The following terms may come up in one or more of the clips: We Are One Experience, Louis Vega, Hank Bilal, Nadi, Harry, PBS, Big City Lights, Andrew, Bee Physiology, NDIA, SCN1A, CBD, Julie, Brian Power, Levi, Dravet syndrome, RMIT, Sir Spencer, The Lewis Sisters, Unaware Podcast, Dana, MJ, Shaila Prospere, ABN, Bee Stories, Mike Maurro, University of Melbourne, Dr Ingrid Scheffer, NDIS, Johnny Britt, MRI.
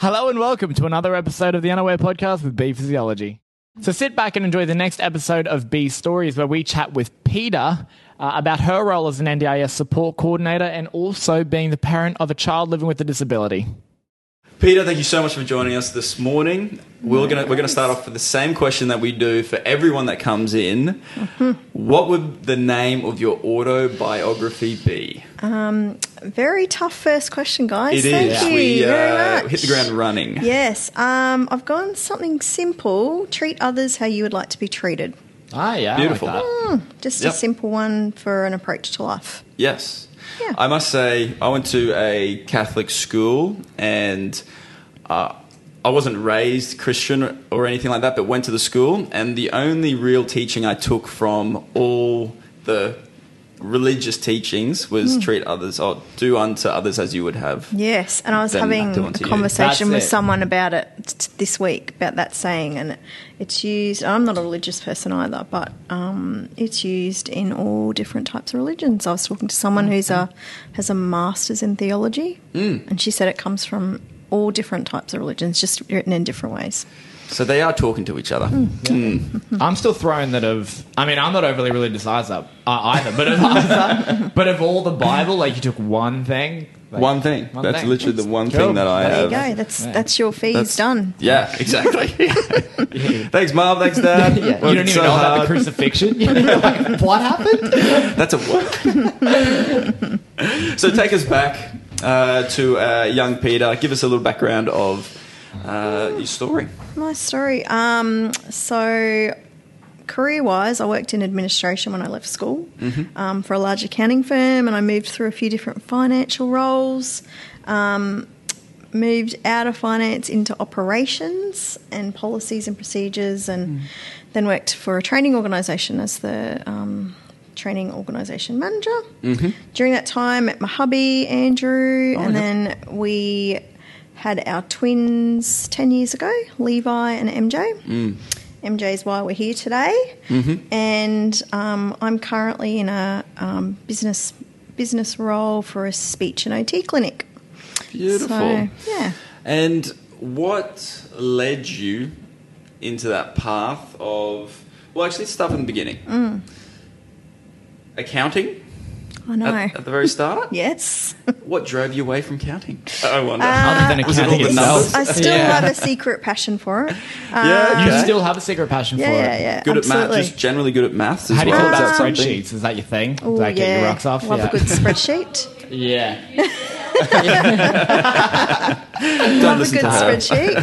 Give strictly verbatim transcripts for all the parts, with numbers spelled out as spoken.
Hello and welcome to another episode of the Unaware Podcast with Bee Physiology. So sit back and enjoy the next episode of Bee Stories, where we chat with Peter uh, about her role as an N D I S support coordinator and also being the parent of a child living with a disability. Peter, thank you so much for joining us this morning. We're nice. gonna we're gonna start off with the same question that we do for everyone that comes in. What would the name of your autobiography be? Um, very tough first question, guys. It Thank is. you we, uh, very much. Hit the ground running. Yes. Um, I've gone something simple. Treat others how you would like to be treated. Ah, yeah. Beautiful. I like that. Mm, just yep. a simple one for an approach to life. Yes. Yeah. I must say, I went to a Catholic school and uh, I wasn't raised Christian or anything like that, but went to the school, and the only real teaching I took from all the religious teachings was mm. treat others, or do unto others as you would have. Yes, and I was having a conversation with someone about it this week, about that saying, and it's used, I'm not a religious person either, but um, it's used in all different types of religions. I was talking to someone who's a has a master's in theology, mm. and she said it comes from all different types of religions, just written in different ways. So they are talking to each other. Mm. Mm. I'm still thrown that of... I mean, I'm not overly religious either, but of, either, but of all the Bible, like, you took one thing. Like, one thing. One that's thing. literally that's the one cool. thing that I there have. There you go. That's yeah. that's your fees that's, done. Yeah, exactly. yeah. Thanks, Mum. Thanks, Dad. yeah. You don't even so know hard. about the crucifixion. Like, what happened? That's a what? So take us back uh, to uh, young Peter. Give us a little background of... Uh, your story. My story. Um, so, career-wise, I worked in administration when I left school mm-hmm. um, for a large accounting firm, and I moved through a few different financial roles. Um, moved out of finance into operations and policies and procedures, and mm. then worked for a training organisation as the um, training organisation manager. Mm-hmm. During that time, met my hubby Andrew, oh, and yep. then we. had our twins ten years ago, Levi and M J. Mm. M J is why we're here today. Mm-hmm. And um, I'm currently in a um, business business role for a speech and O T clinic. Beautiful. So, yeah. And what led you into that path of... Well, actually, let's start from the beginning. Mm. Accounting? I know. At, at the very start? Yes. What drove you away from counting? I wonder. Uh, Other than accounting itself. I still yeah. have a secret passion for it. Uh, yeah, okay. You still have a secret passion yeah, for yeah, it. Yeah, yeah, Good absolutely. at math, just generally good at maths as How well. How do you feel about um, spreadsheets? Is that your thing? Ooh, Does that yeah. get your rocks off? Love yeah. a good spreadsheet. yeah. Don't love listen a good to her. spreadsheet.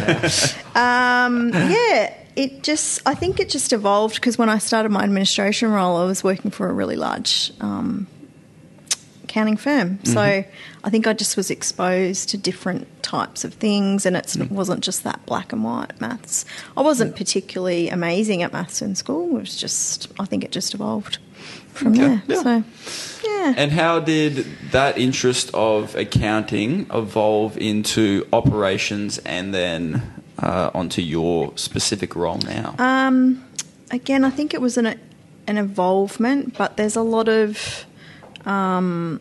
um, yeah. It just, I think it just evolved, because when I started my administration role, I was working for a really large um accounting firm. So mm-hmm. I think I just was exposed to different types of things, and it's, mm. it wasn't just that black and white maths. I wasn't mm. particularly amazing at maths in school. It was just, I think it just evolved from okay. there. Yeah. So, yeah. And how did that interest of accounting evolve into operations and then uh, onto your specific role now? Um, again, I think it was an, an involvement, but there's a lot of... Um,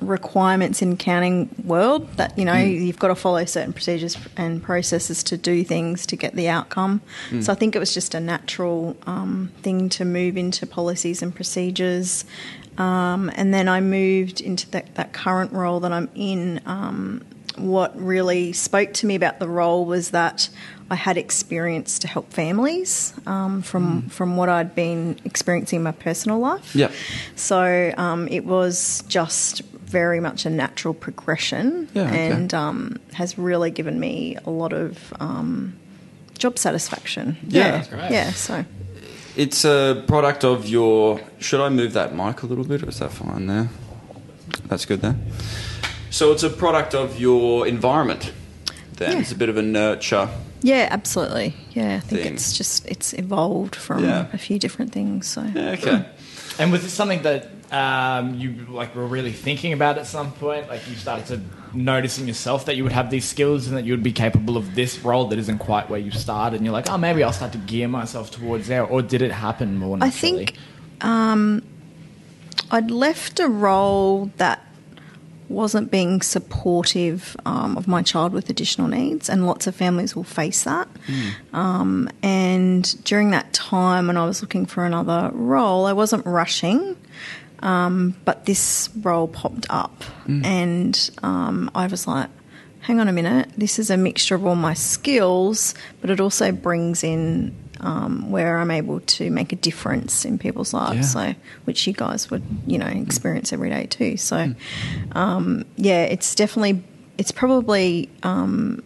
requirements in accounting world that, you know, mm. you've got to follow certain procedures and processes to do things to get the outcome. Mm. So I think it was just a natural um, thing to move into policies and procedures. Um, and then I moved into that, that current role that I'm in. Um, what really spoke to me about the role was that I had experience to help families um, from mm. from what I'd been experiencing in my personal life. Yeah. So um, it was just very much a natural progression yeah, and okay. um, has really given me a lot of um, job satisfaction. Yeah, yeah. That's great. Yeah, so... It's a product of your... Should I move that mic a little bit, or is that fine there? That's good there. So it's a product of your environment then. Yeah. It's a bit of a nurture. Yeah, absolutely. Yeah, I think thing. it's just, it's evolved from yeah. a few different things. So yeah, okay. And was this something that um, you like were really thinking about at some point? Like, you started to notice in yourself that you would have these skills and that you would be capable of this role that isn't quite where you started, and you're like, oh, maybe I'll start to gear myself towards there, or did it happen more naturally? I think um, I'd left a role that wasn't being supportive um, of my child with additional needs, and lots of families will face that. Mm. Um, and during that time when I was looking for another role, I wasn't rushing, um, but this role popped up. Mm. And um, I was like, hang on a minute, this is a mixture of all my skills, but it also brings in Um, where I'm able to make a difference in people's lives, yeah. so which you guys would, you know, experience every day too. So, mm. um, yeah, it's definitely, it's probably um,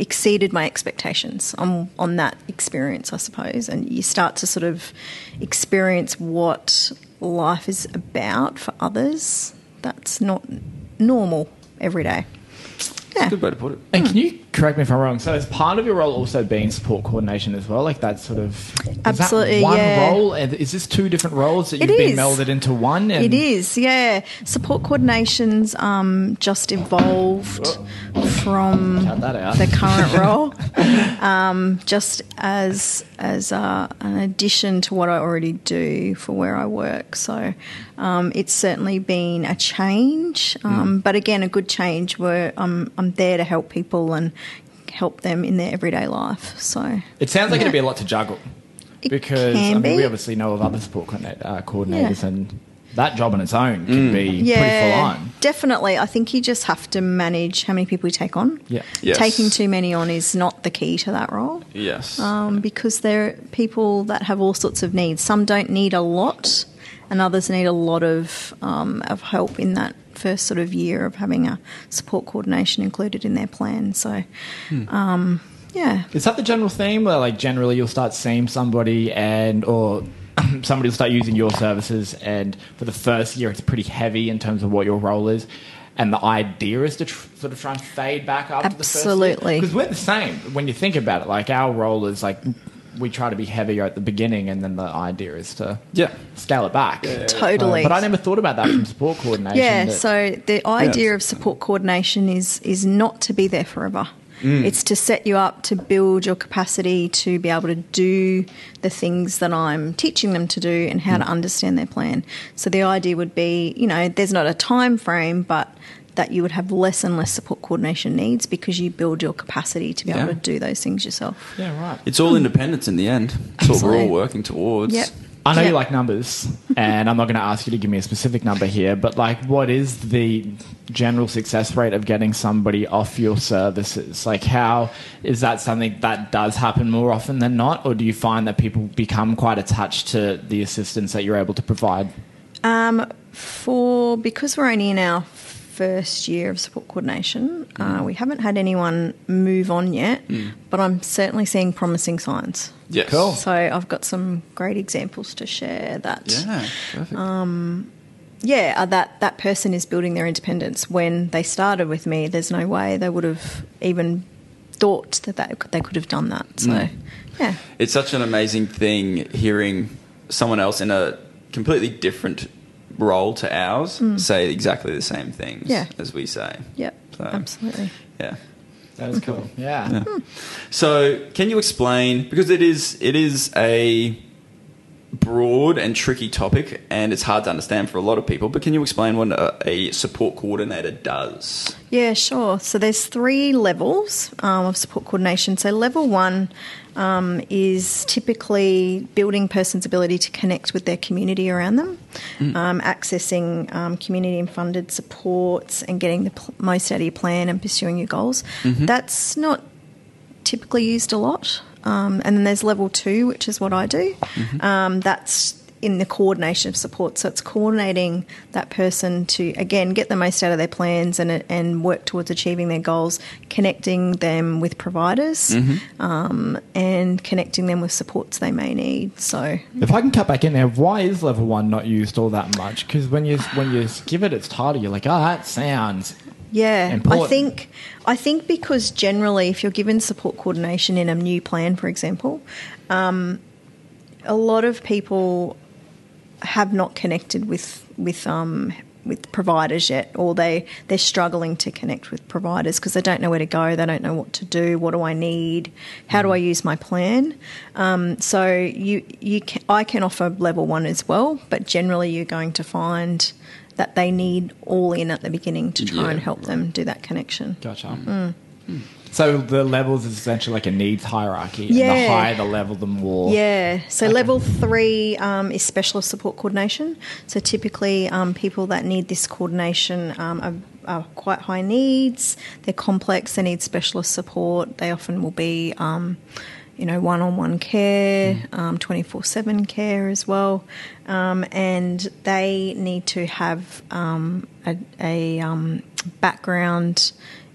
exceeded my expectations on, on that experience, I suppose. And you start to sort of experience what life is about for others. That's not normal every day. Yeah. That's a good way to put it. And can you correct me if I'm wrong? So, is part of your role also being support coordination as well? Like that sort of absolutely is that one yeah. role? Is this two different roles that you've it been is. melded into one? And it is, yeah. Support coordinations um, just evolved Whoa. from the current role, um, just as as uh, an addition to what I already do for where I work. So, um, it's certainly been a change, um, mm. but again, a good change where I'm. Um, I'm there to help people and help them in their everyday life. So it sounds like yeah. it'd be a lot to juggle it because I mean, be. we obviously know of other support coordinate, uh, coordinators yeah. and that job on its own can mm. be yeah, pretty full on. Definitely. I think you just have to manage how many people you take on. Yeah. Yes. Taking too many on is not the key to that role. Yes. Um, because there are people that have all sorts of needs. Some don't need a lot and others need a lot of um, of help in that first sort of year of having a support coordination included in their plan. So, hmm. um, yeah. Is that the general theme where, like, generally you'll start seeing somebody and or somebody will start using your services and for the first year it's pretty heavy in terms of what your role is and the idea is to tr- sort of try and fade back after Absolutely. the first year? Because we're the same when you think about it. Like, our role is, like, we try to be heavier at the beginning and then the idea is to yeah. scale it back. Yeah. Totally. Uh, but I never thought about that from support coordination. Yeah, that, so the idea yeah. of support coordination is is not to be there forever. Mm. It's to set you up to build your capacity to be able to do the things that I'm teaching them to do and how mm. to understand their plan. So the idea would be, you know, there's not a time frame, but that you would have less and less support coordination needs because you build your capacity to be yeah. able to do those things yourself. Yeah, right. It's all independence in the end. It's what we're all working towards. Yep. I know yep. you like numbers, and I'm not going to ask you to give me a specific number here, but, like, what is the general success rate of getting somebody off your services? Like, how is that something that does happen more often than not, or do you find that people become quite attached to the assistance that you're able to provide? Um, for because we're only in our first year of support coordination. Uh, we haven't had anyone move on yet, mm. but I'm certainly seeing promising signs. Yes. Cool. So I've got some great examples to share that, yeah, perfect. Um, yeah, that, that person is building their independence. When they started with me, there's no way they would have even thought that, that they could have done that. So, mm. yeah. It's such an amazing thing hearing someone else in a completely different role to ours mm. say exactly the same things yeah. as we say. Yep, so, absolutely. Yeah. That is cool. Yeah. yeah. Mm. So can you explain, because it is it is a broad and tricky topic and it's hard to understand for a lot of people, but can you explain what a, a support coordinator does? Yeah, sure. So there's three levels um, of support coordination. So level one um, is typically building person's ability to connect with their community around them, mm. um, accessing um, community and funded supports and getting the pl- most out of your plan and pursuing your goals. Mm-hmm. That's not typically used a lot. Um, and then there's level two, which is what I do. Mm-hmm. Um, that's in the coordination of support. So it's coordinating that person to, again, get the most out of their plans and and work towards achieving their goals, connecting them with providers mm-hmm. um, and connecting them with supports they may need. So if I can cut back in there, why is level one not used all that much? Because when you, when you give it its title, you're like, oh, that sounds Yeah, important. I think I think because generally if you're given support coordination in a new plan, for example, um, a lot of people have not connected with with um, with providers yet, or they, they're struggling to connect with providers because they don't know where to go, they don't know what to do, what do I need, how mm. do I use my plan. Um, so you you can, I can offer level one as well, but generally you're going to find that they need all in at the beginning to try yeah, and help right. them do that connection. Gotcha. Mm. Mm. So the levels is essentially like a needs hierarchy. Yeah. And the higher the level, the more. Yeah. So okay. level three um, is specialist support coordination. So typically um, people that need this coordination um, are, are quite high needs. They're complex. They need specialist support. They often will be, um, you know, one-on-one care, mm. um, twenty-four seven care as well. Um, and they need to have um, a, a um, background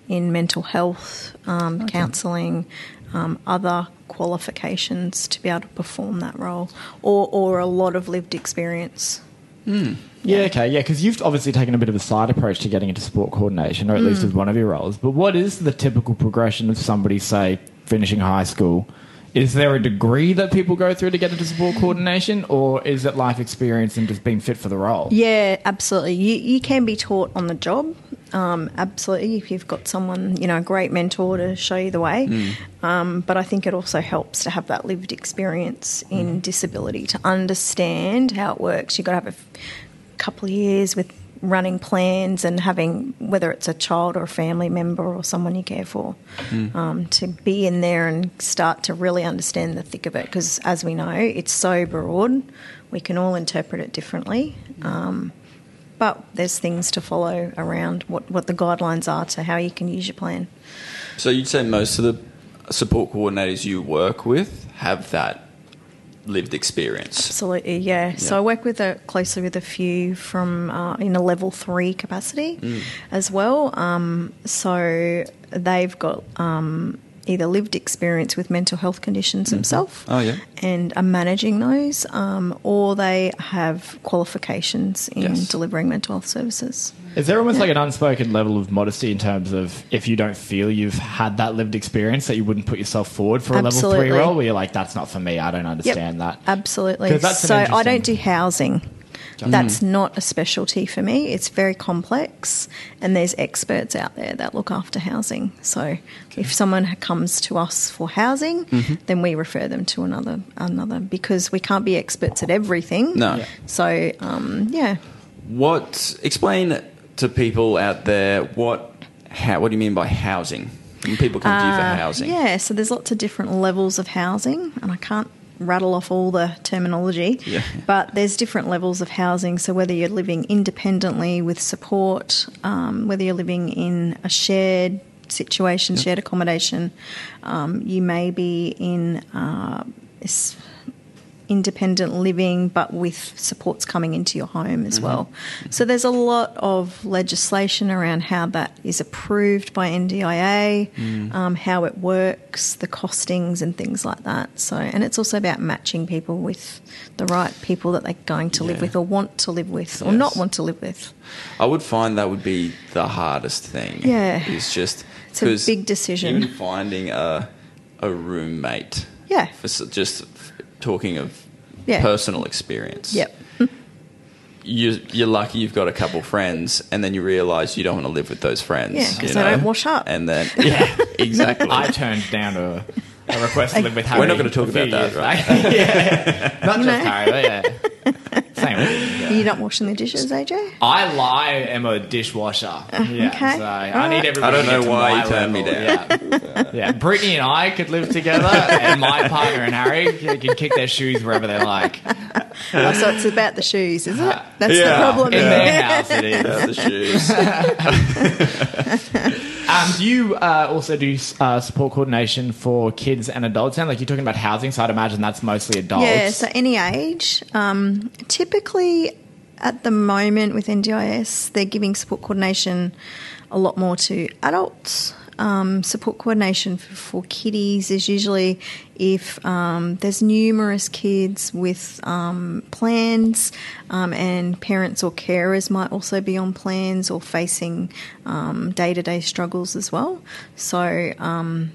in mental health, um, okay. counselling, um, other qualifications to be able to perform that role, or, or a lot of lived experience. Mm. Yeah, yeah, okay, yeah, because you've obviously taken a bit of a side approach to getting into sport coordination, or at mm. least with one of your roles, but what is the typical progression of somebody, say, finishing high school? Is there a degree that people go through to get into sport coordination, or is it life experience and just being fit for the role? Yeah, absolutely. You you can be taught on the job, um, absolutely, if you've got someone, you know, a great mentor to show you the way. Mm. Um, but I think it also helps to have that lived experience in mm. disability, to understand how it works. You've got to have a f- couple of years with running plans and having, whether it's a child or a family member or someone you care for, mm. um, to be in there and start to really understand the thick of it, because as we know, it's so broad, we can all interpret it differently, um, but there's things to follow around what, what the guidelines are to how you can use your plan. So you'd say most of the support coordinators you work with have that lived experience? Absolutely, yeah. yeah. So I work with a, closely with a few from uh, in a level three capacity mm. as well. Um, so they've got um, either lived experience with mental health conditions mm-hmm. themselves oh, yeah. and are managing those, um, or they have qualifications in yes. delivering mental health services. Is there almost yeah. like an unspoken level of modesty in terms of if you don't feel you've had that lived experience, that you wouldn't put yourself forward for a absolutely. Level three role, where you're like, that's not for me, I don't understand yep. that? Absolutely. So I don't do housing. Mm. That's not a specialty for me. It's very complex, and there's experts out there that look after housing. So okay. if someone comes to us for housing, mm-hmm. then we refer them to another, another because we can't be experts at everything. No. Yeah. So, um, yeah. What explain... to people out there, what how, what do you mean by housing? When people come uh, to you for housing. Yeah, so there's lots of different levels of housing, and I can't rattle off all the terminology, yeah. but there's different levels of housing. So whether you're living independently with support, um, whether you're living in a shared situation, yep. shared accommodation, um, you may be in uh, independent living but with supports coming into your home as mm-hmm. well. So there's a lot of legislation around how that is approved by N D I A, mm. um, how it works, the costings and things like that. So, and it's also about matching people with the right people that they're going to yeah. live with or want to live with yes. or not want to live with. I would find that would be the hardest thing. Yeah. It's just... It's a big decision. Even finding a, a roommate. Yeah. For just... talking of yeah. personal experience. Yep. You, you're lucky you've got a couple friends, and then you realise you don't want to live with those friends. Yeah, because they don't wash up. And then, yeah, exactly. I turned down a, a request to live with Harry. We're not going to talk about that, right? yeah. Not just no. Harry, but yeah. Same with yeah. You're not washing the dishes, A J? I lie, am a dishwasher. Uh, yeah, okay. So I right. need everybody I don't know to why you turned me down. Yeah. yeah. Brittany and I could live together, and my partner and Harry could kick their shoes wherever they like. Oh, so it's about the shoes, is it? That's yeah. the problem. In yeah. their house, it is. About the shoes. Um, do you uh, also do uh, support coordination for kids and adults? Sound like you're talking about housing, so I'd imagine that's mostly adults. Yeah, so any age. Um, typically, at the moment with N D I S, they're giving support coordination a lot more to adults. Um, support coordination for, for kiddies is usually if um, there's numerous kids with um, plans, um, and parents or carers might also be on plans or facing um, day-to-day struggles as well. So um,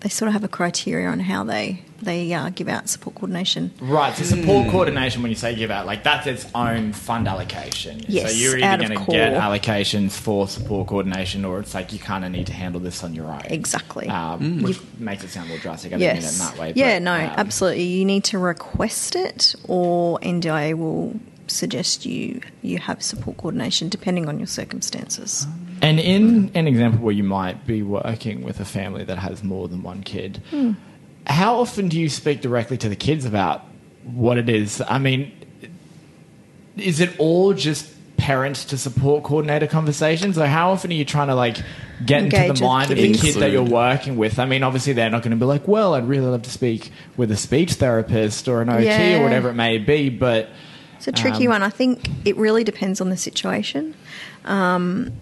they sort of have a criteria on how they... they uh, give out support coordination. Right, so support mm. coordination, when you say give out, like that's its own fund allocation. Yes, so you're either going to get allocations for support coordination, or it's like you kind of need to handle this on your own. Exactly. Um, mm. Which You've, makes it sound more drastic. I yes. don't mean it in that way. But, yeah, no, um, absolutely. You need to request it, or N D I A will suggest you you have support coordination depending on your circumstances. And in an example where you might be working with a family that has more than one kid, mm. how often do you speak directly to the kids about what it is? I mean, is it all just parent to support coordinator conversations, or how often are you trying to like get engage into the mind of the kid that you're working with? I mean, obviously they're not going to be like, well, I'd really love to speak with a speech therapist or an O T yeah. or whatever it may be, but it's a tricky um, one. I think it really depends on the situation. Um,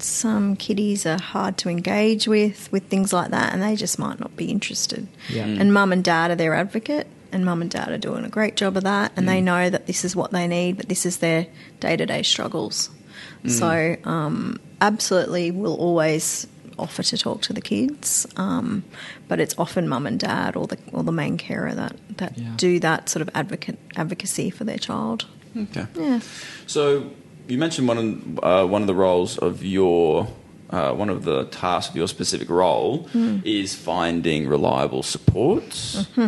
some kiddies are hard to engage with with things like that, and they just might not be interested. Yeah. And mum and dad are their advocate. And mum and dad are doing a great job of that, and mm. they know that this is what they need, but this is their day-to-day struggles. Mm. So um, absolutely we'll always offer to talk to the kids, um, but it's often mum and dad or the or the main carer that, that yeah. do that sort of advocate advocacy for their child. Okay. Yeah. So you mentioned one of, uh, one of the roles of your... Uh, one of the tasks of your specific role mm. is finding reliable support. Mm-hmm.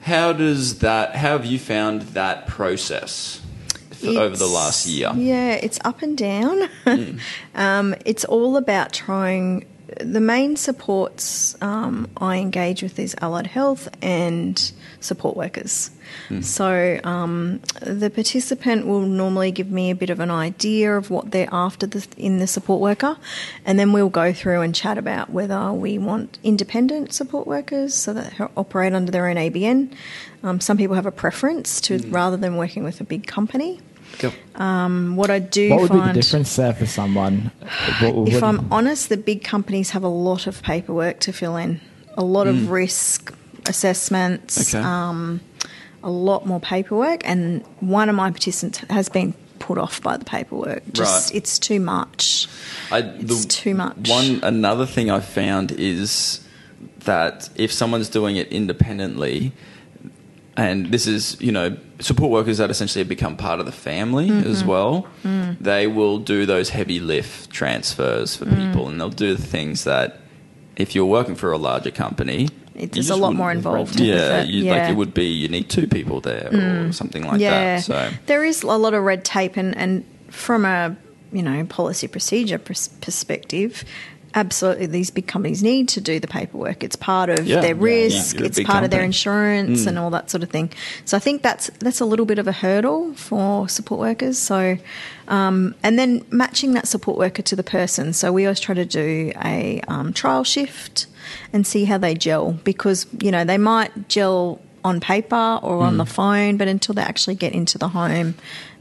How does that? How have you found that process for, over the last year? Yeah, it's up and down. Mm. um, it's all about trying. The main supports um, I engage with is allied health and support workers. Mm. So um, the participant will normally give me a bit of an idea of what they're after the, in the support worker, and then we'll go through and chat about whether we want independent support workers so that they operate under their own A B N. Um, some people have a preference to mm. rather than working with a big company. Cool. Um, what I do what would find, be the difference there for someone? What, what, if I'm honest, the big companies have a lot of paperwork to fill in, a lot mm. of risk assessments, okay. um, a lot more paperwork. And one of my participants has been put off by the paperwork. Just right. It's too much. I, it's the, too much. One another thing I found is that if someone's doing it independently, and this is, you know, support workers that essentially have become part of the family mm-hmm. as well, mm. they will do those heavy lift transfers for mm. people, and they'll do the things that if you're working for a larger company... It's a lot more involved. Yeah, it. You, yeah, like it would be you need two people there mm. or something like yeah. that. So there is a lot of red tape, and, and from a, you know, policy procedure pers- perspective... Absolutely, these big companies need to do the paperwork. It's part of yeah, their risk, yeah, yeah. it's part company. Of their insurance mm. and all that sort of thing. So I think that's that's a little bit of a hurdle for support workers. So, um, and then matching that support worker to the person. So we always try to do a um, trial shift and see how they gel, because, you know, they might gel on paper or mm. on the phone, but until they actually get into the home,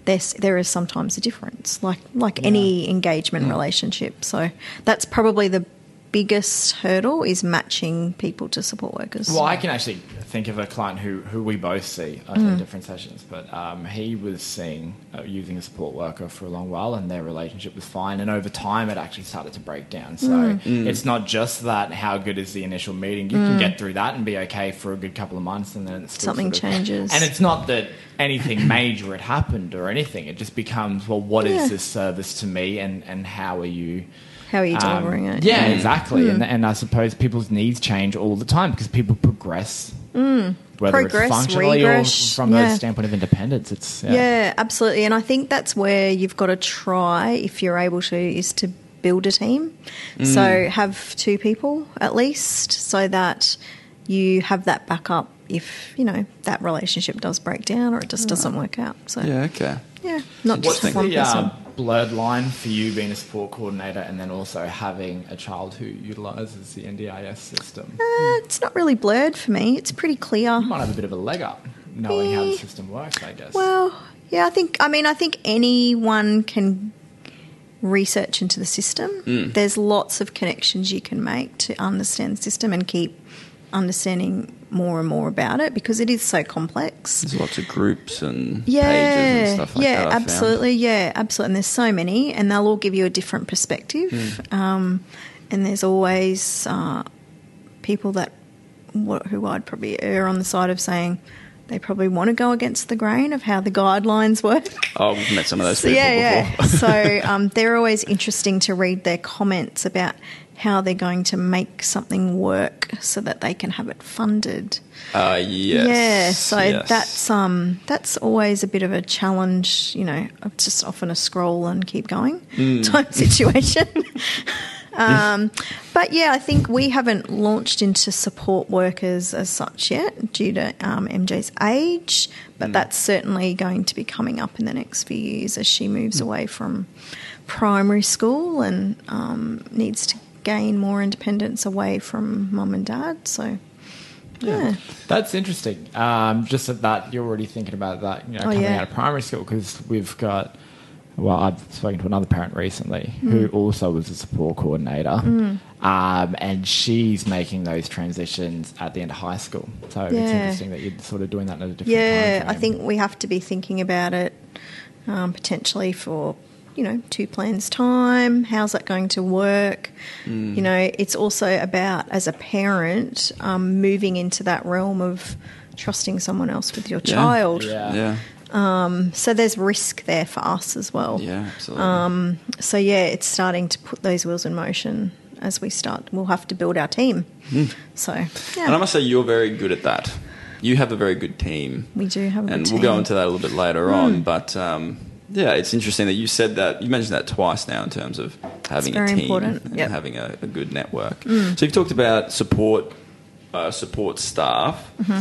There's, there is sometimes a difference, like like yeah. any engagement yeah. relationship. So that's probably the biggest hurdle, is matching people to support workers. Well, I can actually think of a client who, who we both see in mm. different sessions, but um, he was seeing, uh, using a support worker for a long while, and their relationship was fine, and over time it actually started to break down. So mm. it's not just that how good is the initial meeting. You mm. can get through that and be okay for a good couple of months, and then it's still something sort of, changes. And it's not that anything major had happened or anything. It just becomes, well, what yeah. is this service to me, and, and how are you... How are you delivering um, it? Yeah, yeah. exactly. Mm. And, and I suppose people's needs change all the time because people progress, mm. whether progress, it's functionally regress, or from yeah. the standpoint of independence. It's yeah. yeah, absolutely. And I think that's where you've got to try, if you're able to, is to build a team. Mm. So have two people at least, so that you have that backup if, you know, that relationship does break down or it just doesn't work out. So yeah, okay. Yeah, not so just one the, person. Um, blurred line for you being a support coordinator and then also having a child who utilises the N D I S system? Uh, it's not really blurred for me. It's pretty clear. You might have a bit of a leg up knowing yeah. how the system works, I guess. Well, yeah, I think, I mean, I think anyone can research into the system. Mm. There's lots of connections you can make to understand the system and keep understanding more and more about it, because it is so complex. There's lots of groups and yeah, pages and stuff like yeah, that. Yeah, absolutely. Yeah, absolutely. And there's so many, and they'll all give you a different perspective. Mm. Um, and there's always uh, people that who I'd probably err on the side of saying they probably want to go against the grain of how the guidelines work. Oh, we've met some of those people so, yeah, before. Yeah. So um, they're always interesting to read their comments about how they're going to make something work so that they can have it funded. Uh, yes. Yeah, so yes. that's um that's always a bit of a challenge, you know, it's just often a scroll and keep going mm. type situation. um, but, yeah, I think we haven't launched into support workers as such yet due to um, M J's age, but mm. that's certainly going to be coming up in the next few years as she moves mm. away from primary school and um, needs to gain more independence away from mum and dad. So, yeah. yeah. That's interesting. Um, just at that, you're already thinking about that, you know, coming oh, yeah. out of primary school, because we've got, well, I've spoken to another parent recently mm. who also was a support coordinator mm. um, and she's making those transitions at the end of high school. So yeah. it's interesting that you're sort of doing that in a different way. Yeah, I think we have to be thinking about it um, potentially for, you know, two plans time, how's that going to work? Mm. You know, it's also about, as a parent, um, moving into that realm of trusting someone else with your yeah. child. Yeah. yeah. Um, so there's risk there for us as well. Yeah, absolutely. Um, so, yeah, it's starting to put those wheels in motion as we start. We'll have to build our team. Mm. So, yeah. And I must say you're very good at that. You have a very good team. We do have a good team. And we'll go into that a little bit later mm. on, but... Um, yeah, it's interesting that you said that. You mentioned that twice now in terms of having a team important. and yep. having a, a good network. Mm. So you've talked about support, uh, support staff. Mm-hmm.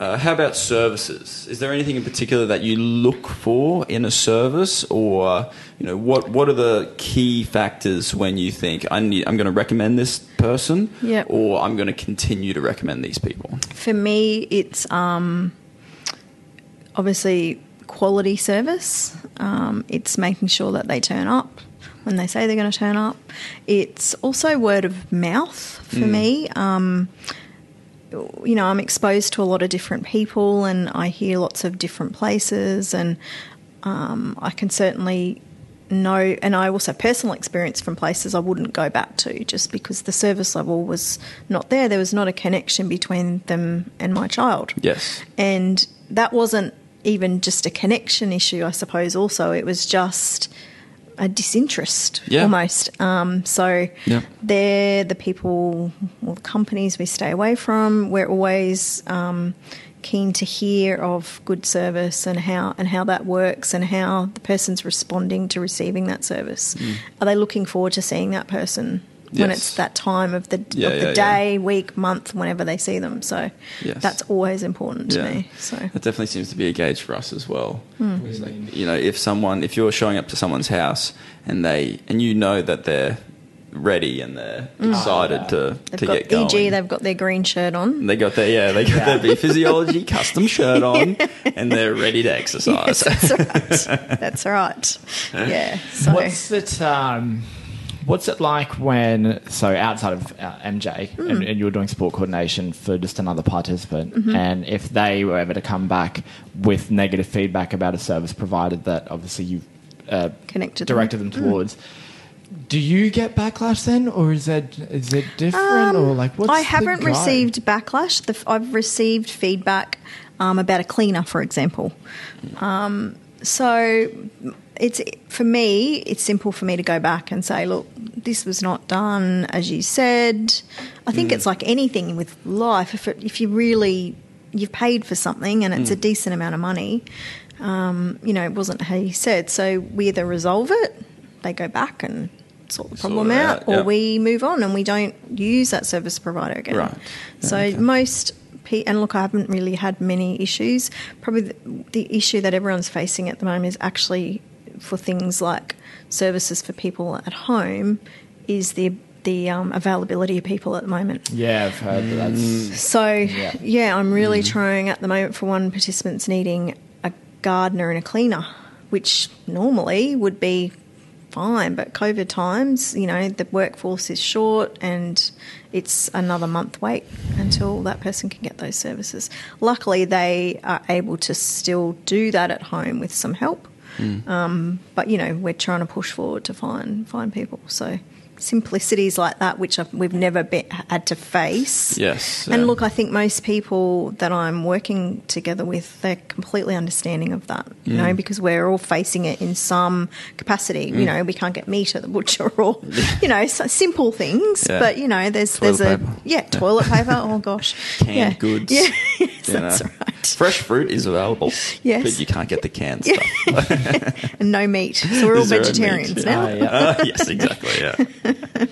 Uh, how about services? Is there anything in particular that you look for in a service, or you know, what what are the key factors when you think I need, I'm going to recommend this person, yep. or I'm going to continue to recommend these people? For me, it's um, obviously. quality service. Um, it's making sure that they turn up when they say they're going to turn up. It's also word of mouth for mm. me. Um, you know, I'm exposed to a lot of different people and I hear lots of different places, and um, I can certainly know, and I also have personal experience from places I wouldn't go back to just because the service level was not there. There was not a connection between them and my child. Yes. And that wasn't even just a connection issue, I suppose. Also, it was just a disinterest yeah. almost. Um, so yeah. they're the people, well, the companies we stay away from. We're always um, keen to hear of good service and how and how that works and how the person's responding to receiving that service. Mm. Are they looking forward to seeing that person? Yes. When it's that time of the, yeah, of the yeah, day, yeah. week, month, whenever they see them. So yes. that's always important to yeah. me. So that definitely seems to be a gauge for us as well. Mm. It's like, you know, if someone, if you're showing up to someone's house and they, and you know that they're ready and they're mm. excited oh, yeah. to, they've to got, get going. for example, they've got their green shirt on. They got their, yeah, they got yeah. their Bee Physiology custom shirt on yeah. and they're ready to exercise. Yes, that's right. That's right. Yeah. So. What's it, um... What's it like when, so outside of M J, mm. and, and you're doing support coordination for just another participant, mm-hmm. and if they were ever to come back with negative feedback about a service provided that obviously you've uh, connected directed them, them towards, mm. do you get backlash then, or is it is it different, um, or like what's I haven't received backlash. The, I've received feedback um, about a cleaner, for example. Um, so... It's for me, it's simple for me to go back and say, look, this was not done as you said. I think mm. it's like anything with life. If it, if you really, you've paid for something and it's mm. a decent amount of money, um, you know, it wasn't how you said. So we either resolve it, they go back and sort the problem sort out, out, or yeah. we move on and we don't use that service provider again. Right. So okay. most... And look, I haven't really had many issues. Probably the, the issue that everyone's facing at the moment is actually for things like services for people at home is the the um, availability of people at the moment. Yeah, I've heard mm. that. So, yeah, yeah I'm really mm. trying at the moment for one participant's needing a gardener and a cleaner, which normally would be fine, but COVID times, you know, the workforce is short and it's another month wait until that person can get those services. Luckily, they are able to still do that at home with some help. Mm. Um, but, you know, we're trying to push forward to find find people. So simplicities like that, which I've, we've never be, had to face. Yes. And, um, look, I think most people that I'm working together with, they're completely understanding of that, you mm. know, because we're all facing it in some capacity. Mm. You know, we can't get meat at the butcher or, you know, so simple things. Yeah. But, you know, there's toilet there's paper. a... Yeah, toilet paper. Oh, gosh. Canned yeah. goods. Yeah, yes, that's know. right. Fresh fruit is available. Yes. But you can't get the canned yeah. stuff. And no meat. So we're all Zero vegetarians meat. now. Ah, yeah. uh, yes, exactly, yeah.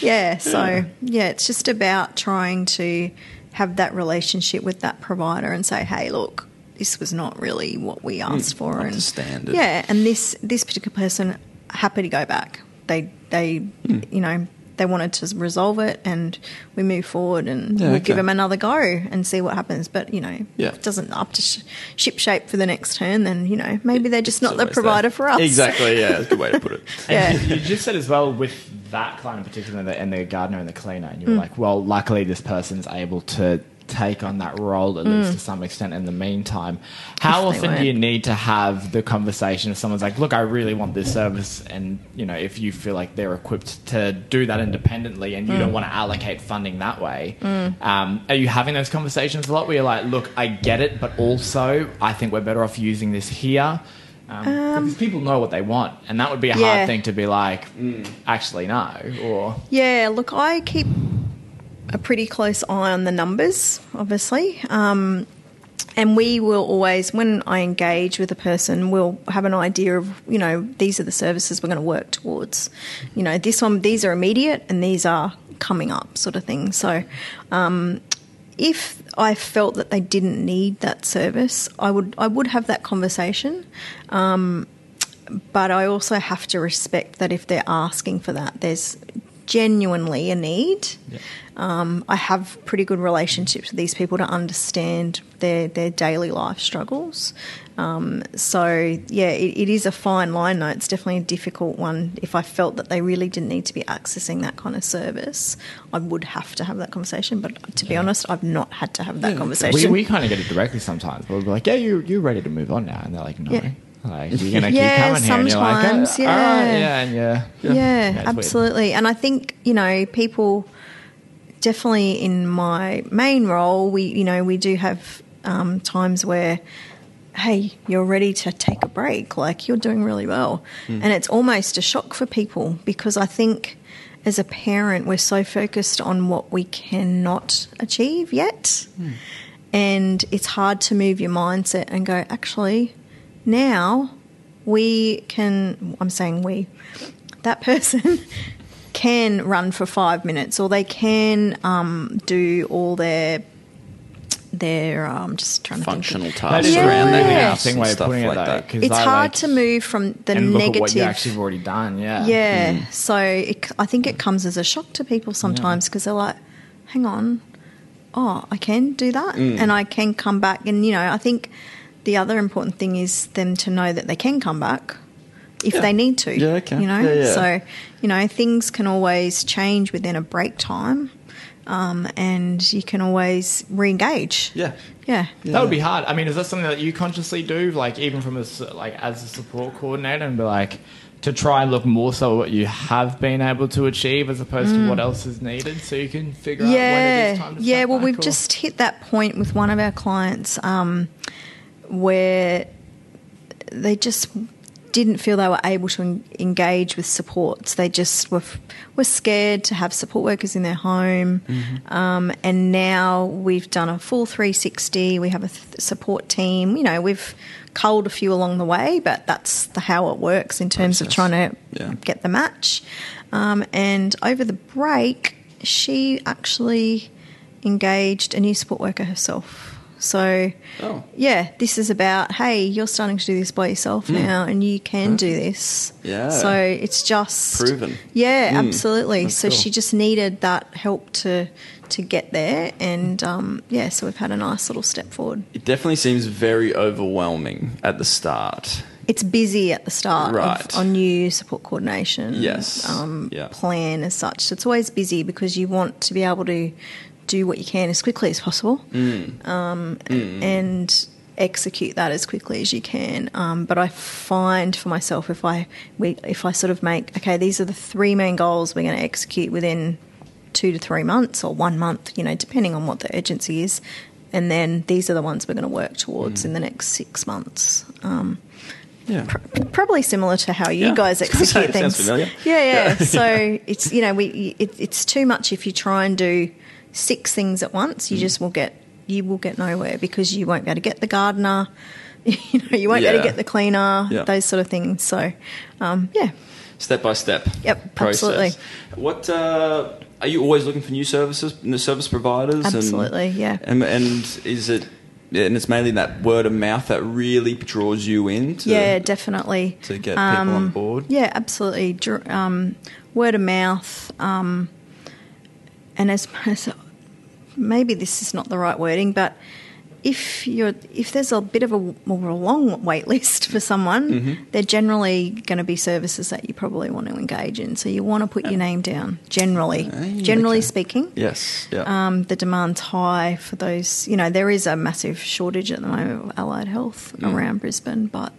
yeah, so, yeah, it's just about trying to have that relationship with that provider and say, hey, look, this was not really what we asked mm, for. Understand it. Yeah, and this, this particular person, happy to go back. They, they mm. you know, they wanted to resolve it and we move forward and yeah, we'll okay. give them another go and see what happens. But, you know, yeah. if it doesn't up to sh- ship shape for the next turn, then, you know, maybe they're just not the provider that. for us. Exactly, yeah, that's a good way to put it. yeah. You just said as well with that client in particular and the, and the gardener and the cleaner, and you were mm. like, well, luckily this person's able to take on that role at mm. least to some extent in the meantime. How often won't. do you need to have the conversation if someone's like, look, I really want this service, and, you know, if you feel like they're equipped to do that independently and you mm. don't want to allocate funding that way, mm. um, are you having those conversations a lot where you're like, look, I get it, but also I think we're better off using this here? Um, um, because people know what they want, and that would be a yeah. hard thing to be like, mm, actually no. Or yeah, look, I keep a pretty close eye on the numbers, obviously, um, and we will always, when I engage with a person, we'll have an idea of, you know, these are the services we're going to work towards. You know, this one, these are immediate and these are coming up, sort of thing. So um, if I felt that they didn't need that service, I would I would have that conversation. Um, but I also have to respect that if they're asking for that, there's genuinely a need. Yeah. Um, I have pretty good relationships with these people to understand their, their daily life struggles. Um, so, yeah, it, it is a fine line, though. It's definitely a difficult one. If I felt that they really didn't need to be accessing that kind of service, I would have to have that conversation. But to be yeah. honest, I've not had to have that yeah, conversation. We, we kind of get it directly sometimes. We'll be like, yeah, you, you're ready to move on now. And they're like, no. Yeah. Like, you're going to yeah, keep coming here and you're like, oh, yeah. all right, yeah, and yeah. Yeah, yeah, absolutely. Weird. And I think, you know, people definitely in my main role, we, you know, we do have um, times where, hey, you're ready to take a break, like you're doing really well. Mm. And it's almost a shock for people because I think as a parent we're so focused on what we cannot achieve yet mm. and it's hard to move your mindset and go, actually, now we can, I'm saying we, that person can run for five minutes or they can um, do all their, their um, just trying to functional think. tasks yeah. around their house and stuff like it, that. It's I hard like, to move from the and negative. Look at what you actually have already done, yeah. Yeah, mm. so it, I think it comes as a shock to people sometimes because yeah. they're like, hang on, oh, I can do that mm. and I can come back. And, you know, I think the other important thing is them to know that they can come back if yeah. they need to, yeah, okay. you know. Yeah, yeah. So, you know, things can always change within a break time um, and you can always re-engage. Yeah. Yeah. That would be hard. I mean, is that something that you consciously do, like even from a, like as a support coordinator and be like, to try and look more so at what you have been able to achieve as opposed mm. to what else is needed so you can figure yeah. out when it is time to Yeah, well, back, we've or? just hit that point with one of our clients um where they just didn't feel they were able to en- engage with supports. They just were f- were scared to have support workers in their home. Mm-hmm. Um, and now we've done a full three sixty. We have a th- support team. You know, we've culled a few along the way, but that's the, how it works in terms Process. of trying to yeah. get the match. Um, and over the break, she actually engaged a new support worker herself. So, oh. yeah, this is about, hey, you're starting to do this by yourself mm. now and you can huh. do this. Yeah. So it's just... proven. Yeah, mm. absolutely. That's so cool. She just needed that help to to get there and, um, yeah, so we've had a nice little step forward. It definitely seems very overwhelming at the start. It's busy at the start right. of, on new support coordination yes. um, yeah. plan as such. So it's always busy because you want to be able to do what you can as quickly as possible. Mm. Um, mm. And, execute that as quickly as you can. Um, but I find for myself, if I we, if I sort of make, okay, these are the three main goals we're going to execute within two to three months or one month, you know, depending on what the urgency is, and then these are the ones we're going to work towards mm. in the next six months. Um, yeah. pr- probably similar to how you yeah. guys execute things. Sounds familiar. Yeah, yeah. yeah. So yeah. it's, you know, we it, it's too much if you try and do six things at once. You mm. just will get you will get nowhere because you won't be able to get the gardener, you know, you won't yeah. be able to get the cleaner, yeah. those sort of things. So, um, yeah. Step by step. Yep, process. Absolutely. What uh, are you always looking for new services, new service providers? Absolutely, and, yeah. And, and is it, and it's mainly that word of mouth that really draws you in? To, yeah, definitely. To get people um, on board? Yeah, absolutely. Dr- um, word of mouth, um, and as myself, maybe this is not the right wording, but if you're if there's a bit of a, more a long wait list for someone, mm-hmm. they're generally going to be services that you probably want to engage in. So you want to put yeah. your name down, generally, okay. generally speaking. Yes. Yeah. Um, the demand's high for those. You know, there is a massive shortage at the moment of allied health mm. around Brisbane, but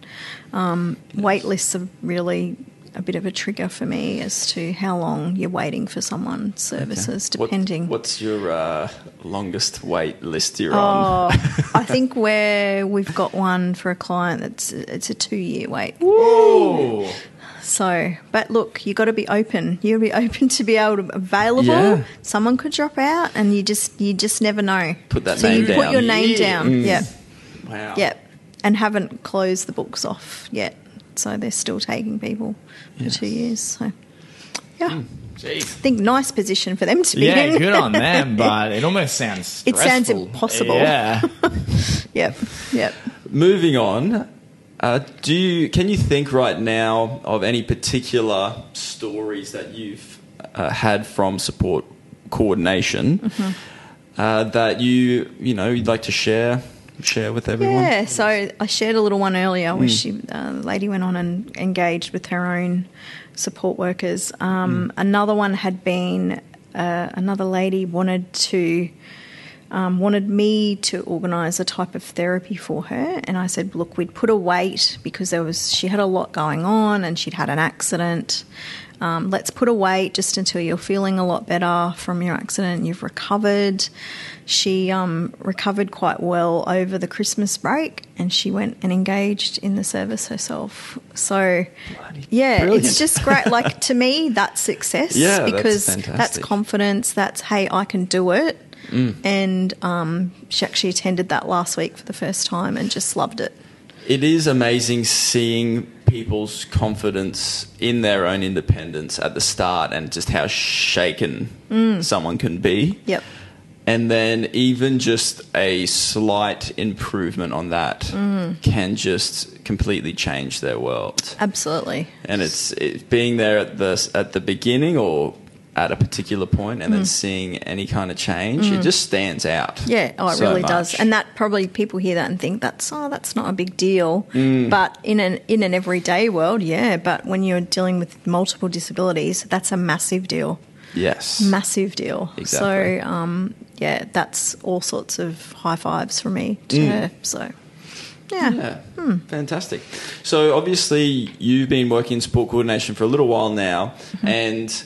um, yes. wait lists are really a bit of a trigger for me as to how long you're waiting for someone's services, okay. depending. What, what's your uh, longest wait list you're oh, on? I think where we've got one for a client that's it's a two-year wait. Whoa. So, but look, you got to be open. You'll be open to be able to available. Yeah. Someone could drop out, and you just you just never know. Put that so name down. So you put your name yeah. down. Mm. Yep. Wow. Yep, and haven't closed the books off yet. So they're still taking people for yes. two years. So, yeah. Mm, I think nice position for them to be yeah, in. Yeah, good on them, but it almost sounds stressful. It sounds impossible. Yeah. yep, yep. Moving on, uh, do you, can you think right now of any particular stories that you've uh, had from support coordination mm-hmm. uh, that you, you know, you'd like to share? Share with everyone. Yeah, so I shared a little one earlier where mm. she, uh, the lady went on and engaged with her own support workers. Um, mm. Another one had been uh, another lady wanted to um, wanted me to organise a type of therapy for her, and I said, look, we'd put a wait because there was she had a lot going on and she'd had an accident. Um, let's put a wait just until you're feeling a lot better from your accident and you've recovered. She um, recovered quite well over the Christmas break, and she went and engaged in the service herself. So, bloody yeah, brilliant. It's just great. Like, to me, that's success yeah, because that's, that's confidence. That's, hey, I can do it. Mm. And um, she actually attended that last week for the first time and just loved it. It is amazing seeing people's confidence in their own independence at the start and just how shaken mm. someone can be. Yep. And then even just a slight improvement on that mm. can just completely change their world. Absolutely. And it's it, being there at the at the beginning or at a particular point and mm. then seeing any kind of change, mm. it just stands out. Yeah, oh, it so really much. Does. And that probably people hear that and think that's, oh, that's not a big deal. Mm. But in an in an everyday world, yeah, but when you're dealing with multiple disabilities, that's a massive deal. Yes. Massive deal. Exactly. So, um, yeah, that's all sorts of high fives from me to mm. her, so... Yeah, yeah. Hmm. Fantastic. So, obviously, you've been working in support coordination for a little while now mm-hmm. and...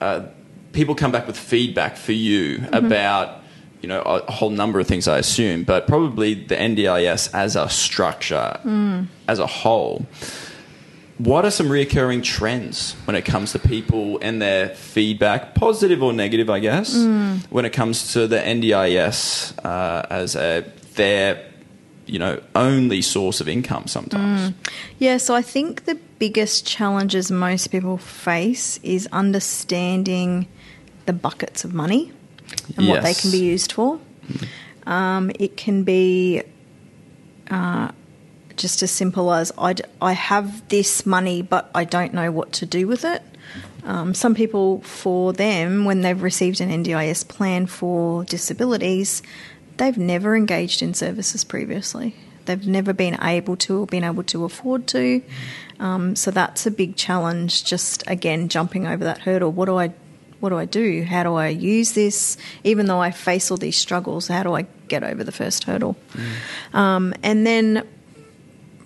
Uh, people come back with feedback for you mm-hmm. about, you know, a, a whole number of things, I assume, but probably the N D I S as a structure, mm. as a whole. What are some reoccurring trends when it comes to people and their feedback, positive or negative, I guess, mm. when it comes to the N D I S uh, as a their, you know, only source of income sometimes? Mm. Yeah, so I think the biggest challenges most people face is understanding the buckets of money and yes. what they can be used for. Mm. Um, it can be uh, just as simple as I, d- I have this money but I don't know what to do with it. Um, some people, for them, when they've received an N D I S plan for disabilities, they've never engaged in services previously. They've never been able to or been able to afford to. Um, so that's a big challenge, just, again, jumping over that hurdle. What do I what do I do? How do I use this? Even though I face all these struggles, how do I get over the first hurdle? Mm. Um, and then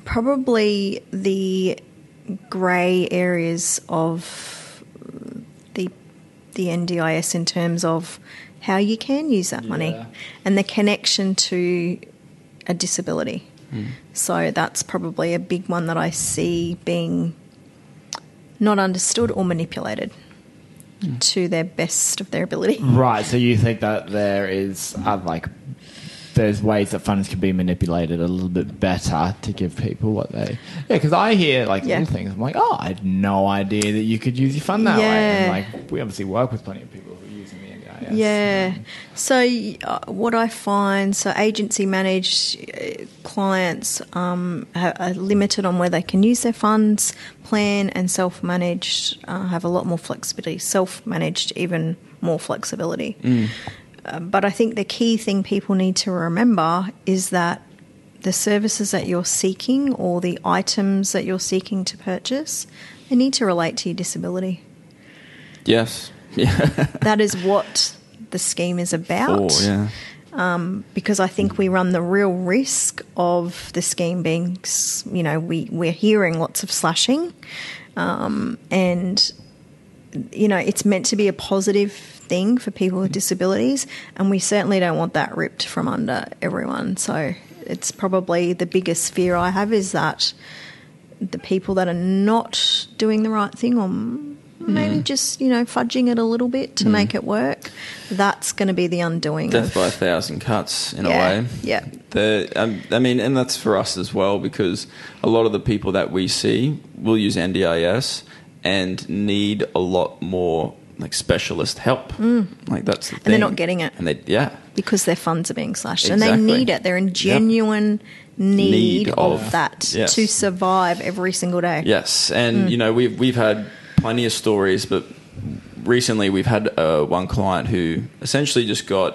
probably the grey areas of the the N D I S in terms of how you can use that yeah. money and the connection to a disability. Mm. So that's probably a big one that I see being not understood or manipulated mm. to their best of their ability. Right. So you think that there is uh, like there's ways that funds can be manipulated a little bit better to give people what they... Yeah, because I hear like yeah. little things. I'm like, oh, I had no idea that you could use your fund that yeah. way. And like we obviously work with plenty of people who are using the N D I S. Yeah. And... So uh, what I find, so agency managed uh, clients um, are, are limited on where they can use their funds. Plan and self-managed uh, have a lot more flexibility. Self-managed, even more flexibility. Mm. But I think the key thing people need to remember is that the services that you're seeking or the items that you're seeking to purchase, they need to relate to your disability. Yes. Yeah. That is what the scheme is about. Oh, yeah. Um, because I think we run the real risk of the scheme being, you know, we, we're hearing lots of slashing um, and... You know, it's meant to be a positive thing for people with disabilities, and we certainly don't want that ripped from under everyone. So it's probably the biggest fear I have is that the people that are not doing the right thing or maybe mm. just, you know, fudging it a little bit to mm. make it work, that's going to be the undoing. Death of, by a thousand cuts in yeah, a way. Yeah. The, um, I mean, and that's for us as well because a lot of the people that we see will use N D I S and need a lot more like specialist help. Mm. Like that's the thing. And they're not getting it. And they yeah. Because their funds are being slashed. Exactly. And they need it. They're in genuine yep. need, need of, of that yes. to survive every single day. Yes. And mm. you know, we've we've had plenty of stories, but recently we've had uh, one client who essentially just got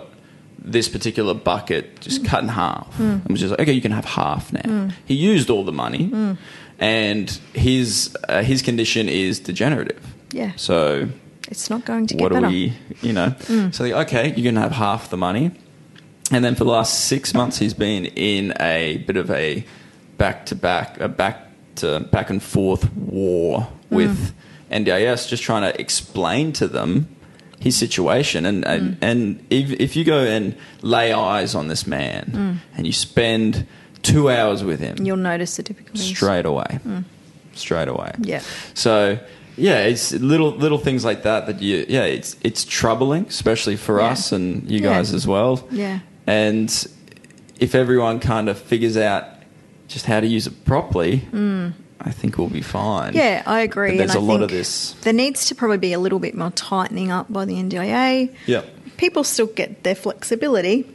this particular bucket just mm. cut in half. Mm. And was just like, okay, you can have half now. Mm. He used all the money. Mm. And his uh, his condition is degenerative. Yeah. So it's not going to get better. What do we, you know? Mm. So, okay, you're going to have half the money. And then for the last six months, he's been in a bit of a back-to-back, a back-to-back-and-forth war with mm. N D I S, just trying to explain to them his situation. And, mm. and, and if, if you go and lay eyes on this man mm. and you spend... two hours with him. You'll notice the difficulties. Straight away. Mm. Straight away. Yeah. So, yeah, it's little little things like that that you, yeah, it's it's troubling, especially for yeah. us and you yeah. guys as well. Yeah. And if everyone kind of figures out just how to use it properly, mm. I think we'll be fine. Yeah, I agree. But there's and a I lot of this. There needs to probably be a little bit more tightening up by the N D I A. Yeah. People still get their flexibility.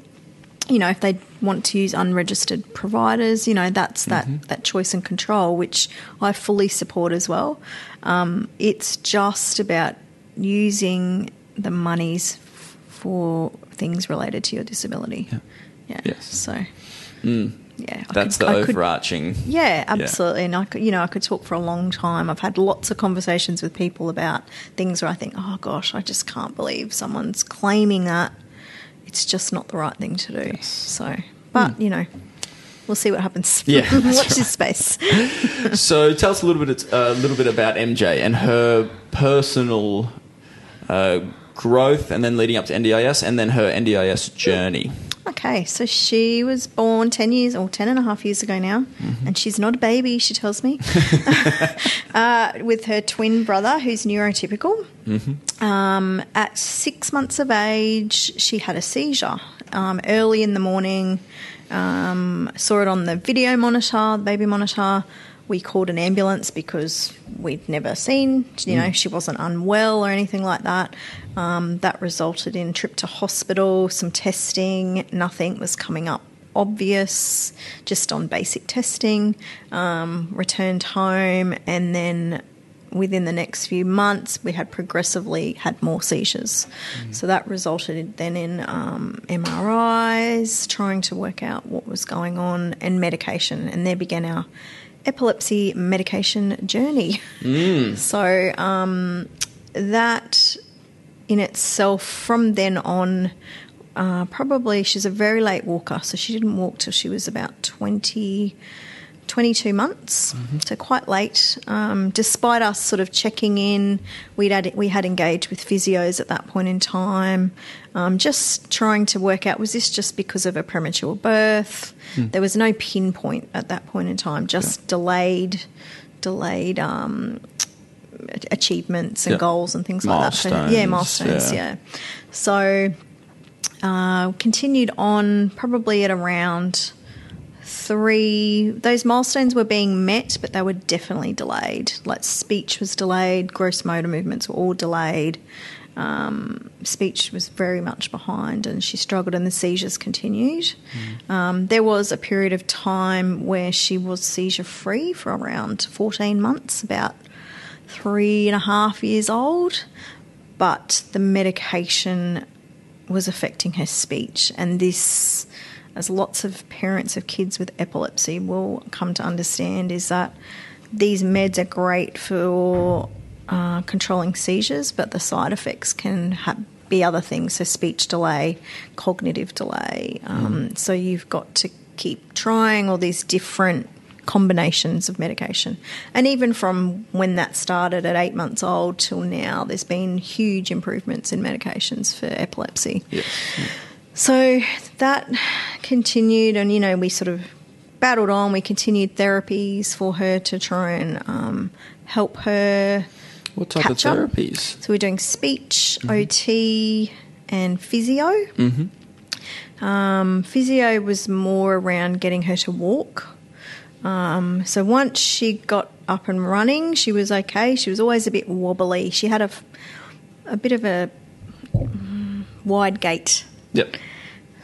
You know, if they want to use unregistered providers, you know, that's that, mm-hmm. that choice and control, which I fully support as well. Um, it's just about using the monies for things related to your disability. Yeah. yeah. Yes. So, mm. yeah. I that's could, the I overarching. Could, yeah, absolutely. Yeah. And, I could, you know, I could talk for a long time. I've had lots of conversations with people about things where I think, oh, gosh, I just can't believe someone's claiming that. It's just not the right thing to do. Yes. So, but mm. you know, we'll see what happens. Yeah, watch this space. So, tell us a little bit, a uh, little bit about M J and her personal uh, growth, and then leading up to N D I S, and then her N D I S journey. Okay, so she was born ten years or ten and a half years ago now, mm-hmm. and she's not a baby. She tells me, uh, with her twin brother who's neurotypical. Mm-hmm. Um, at six months of age, she had a seizure um, early in the morning. Um, saw it on the video monitor, the baby monitor. We called an ambulance because we'd never seen, you know, mm. she wasn't unwell or anything like that. Um, that resulted in a trip to hospital, some testing. Nothing was coming up obvious, just on basic testing. Um, returned home, and then within the next few months we had progressively had more seizures. Mm. So that resulted then in um, M R Is, trying to work out what was going on, and medication. And there began our epilepsy medication journey. Mm. So um, that in itself from then on, uh, probably she's a very late walker, so she didn't walk till she was about twenty, twenty-two months, mm-hmm. so quite late. Um, despite us sort of checking in, we'd had, we had engaged with physios at that point in time, um, just trying to work out, was this just because of a premature birth? Mm. There was no pinpoint at that point in time, just yeah. delayed delayed um, achievements and yeah. goals and things milestones, like that. So, yeah, milestones, yeah. yeah. So uh, continued on probably at around... Three, those milestones were being met, but they were definitely delayed. Like speech was delayed, gross motor movements were all delayed. Um, speech was very much behind and she struggled and the seizures continued. Mm. Um, there was a period of time where she was seizure-free for around fourteen months, about three and a half years old, but the medication was affecting her speech, and this... as lots of parents of kids with epilepsy will come to understand, is that these meds are great for uh, controlling seizures, but the side effects can ha- be other things, so speech delay, cognitive delay. Um, mm. So you've got to keep trying all these different combinations of medication. And even from when that started at eight months old till now, there's been huge improvements in medications for epilepsy. Yes. Mm. So that continued, and, you know, we sort of battled on. We continued therapies for her to try and um, help her. What type of therapies? Up. So we're doing speech, mm-hmm. O T and physio. Mm-hmm. Um, physio was more around getting her to walk. Um, so once she got up and running, she was okay. She was always a bit wobbly. She had a, a bit of a um, wide gait. Yep.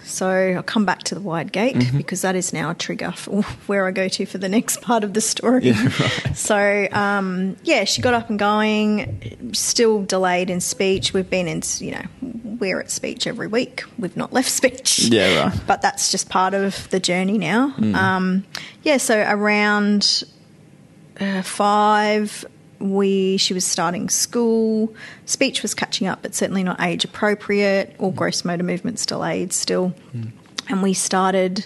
So I'll come back to the wide gate mm-hmm. because that is now a trigger for where I go to for the next part of the story. Yeah, right. So, um, yeah, she got up and going, still delayed in speech. We've been in, you know, we're at speech every week. We've not left speech. Yeah, right. But that's just part of the journey now. Mm. Um, yeah, so around uh, five... We she was starting school, speech was catching up but certainly not age appropriate, all gross motor movements delayed still. Mm. And we started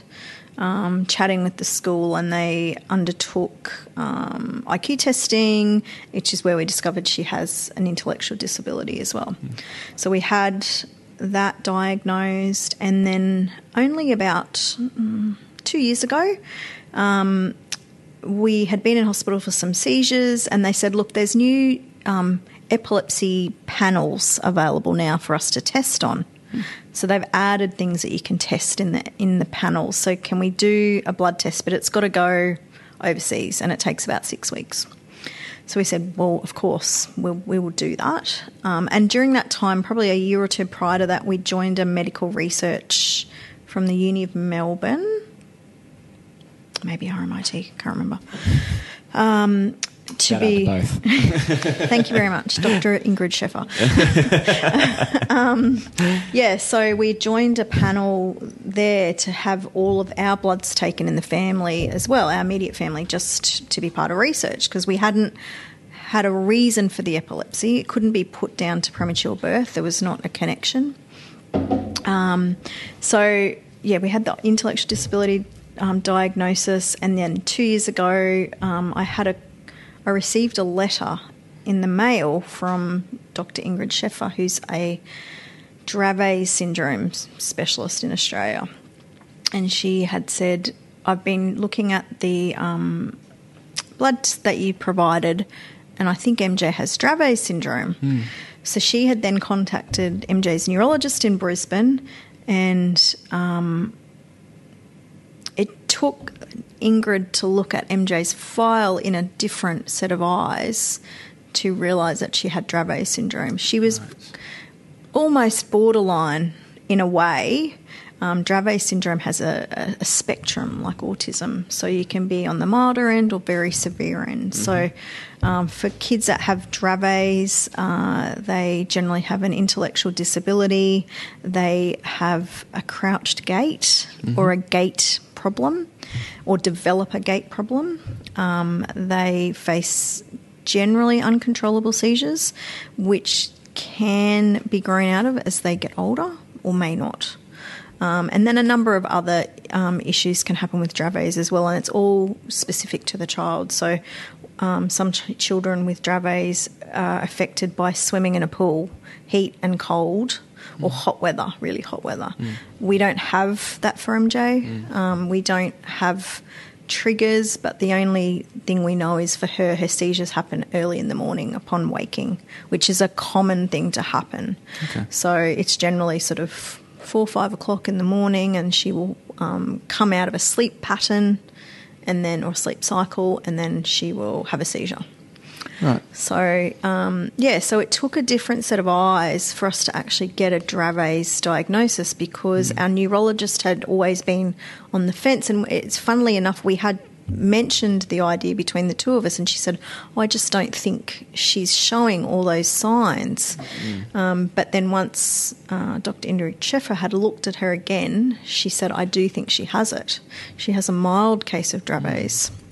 um, chatting with the school, and they undertook um, I Q testing, which is where we discovered she has an intellectual disability as well. Mm. So we had that diagnosed, and then only about mm, two years ago um, we had been in hospital for some seizures, and they said, look, there's new um, epilepsy panels available now for us to test on. Mm. So they've added things that you can test in the in the panels. So can we do a blood test? But it's got to go overseas, and it takes about six weeks. So we said, well, of course, we'll, we will do that. Um, and during that time, probably a year or two prior to that, we joined a medical research from the Uni of Melbourne, maybe R M I T, can't remember. Um, to Shout be out to both. Thank you very much, Dr Ingrid Scheffer. um, yeah, so we joined a panel there to have all of our bloods taken in the family as well, our immediate family, just to be part of research, because we hadn't had a reason for the epilepsy. It couldn't be put down to premature birth. There was not a connection. Um, so, yeah, we had the intellectual disability Um, diagnosis, and then two years ago um, I had a I received a letter in the mail from Dr Ingrid Scheffer, who's a Dravet syndrome specialist in Australia, and she had said, I've been looking at the um, blood that you provided, and I think M J has Dravet syndrome. Mm. So she had then contacted M J's neurologist in Brisbane, and um it took Ingrid to look at M J's file in a different set of eyes to realise that she had Dravet syndrome. She was nice. Almost borderline in a way. Um, Dravet syndrome has a, a, a spectrum like autism, so you can be on the milder end or very severe end. Mm-hmm. So um, for kids that have Dravets, uh, they generally have an intellectual disability. They have a crouched gait mm-hmm. or a gait problem or develop a gait problem. Um, they face generally uncontrollable seizures, which can be grown out of as they get older or may not. Um, and then a number of other um, issues can happen with Dravet's as well, and it's all specific to the child. So um, some ch- children with Dravet's are affected by swimming in a pool, heat and cold, or mm. hot weather, really hot weather. Mm. We don't have that for M J. Mm. Um, we don't have triggers, but the only thing we know is for her, her seizures happen early in the morning upon waking, which is a common thing to happen. Okay. So it's generally sort of four or five o'clock in the morning, and she will um, come out of a sleep pattern and then or sleep cycle, and then she will have a seizure. Right. So, um, yeah, so it took a different set of eyes for us to actually get a Dravet's diagnosis, because mm. our neurologist had always been on the fence, and it's funnily enough, we had mentioned the idea between the two of us, and she said, oh, I just don't think she's showing all those signs. Mm. Um, but then once uh, Dr Ingrid Scheffer had looked at her again, she said, I do think she has it. She has a mild case of Dravet's. Mm.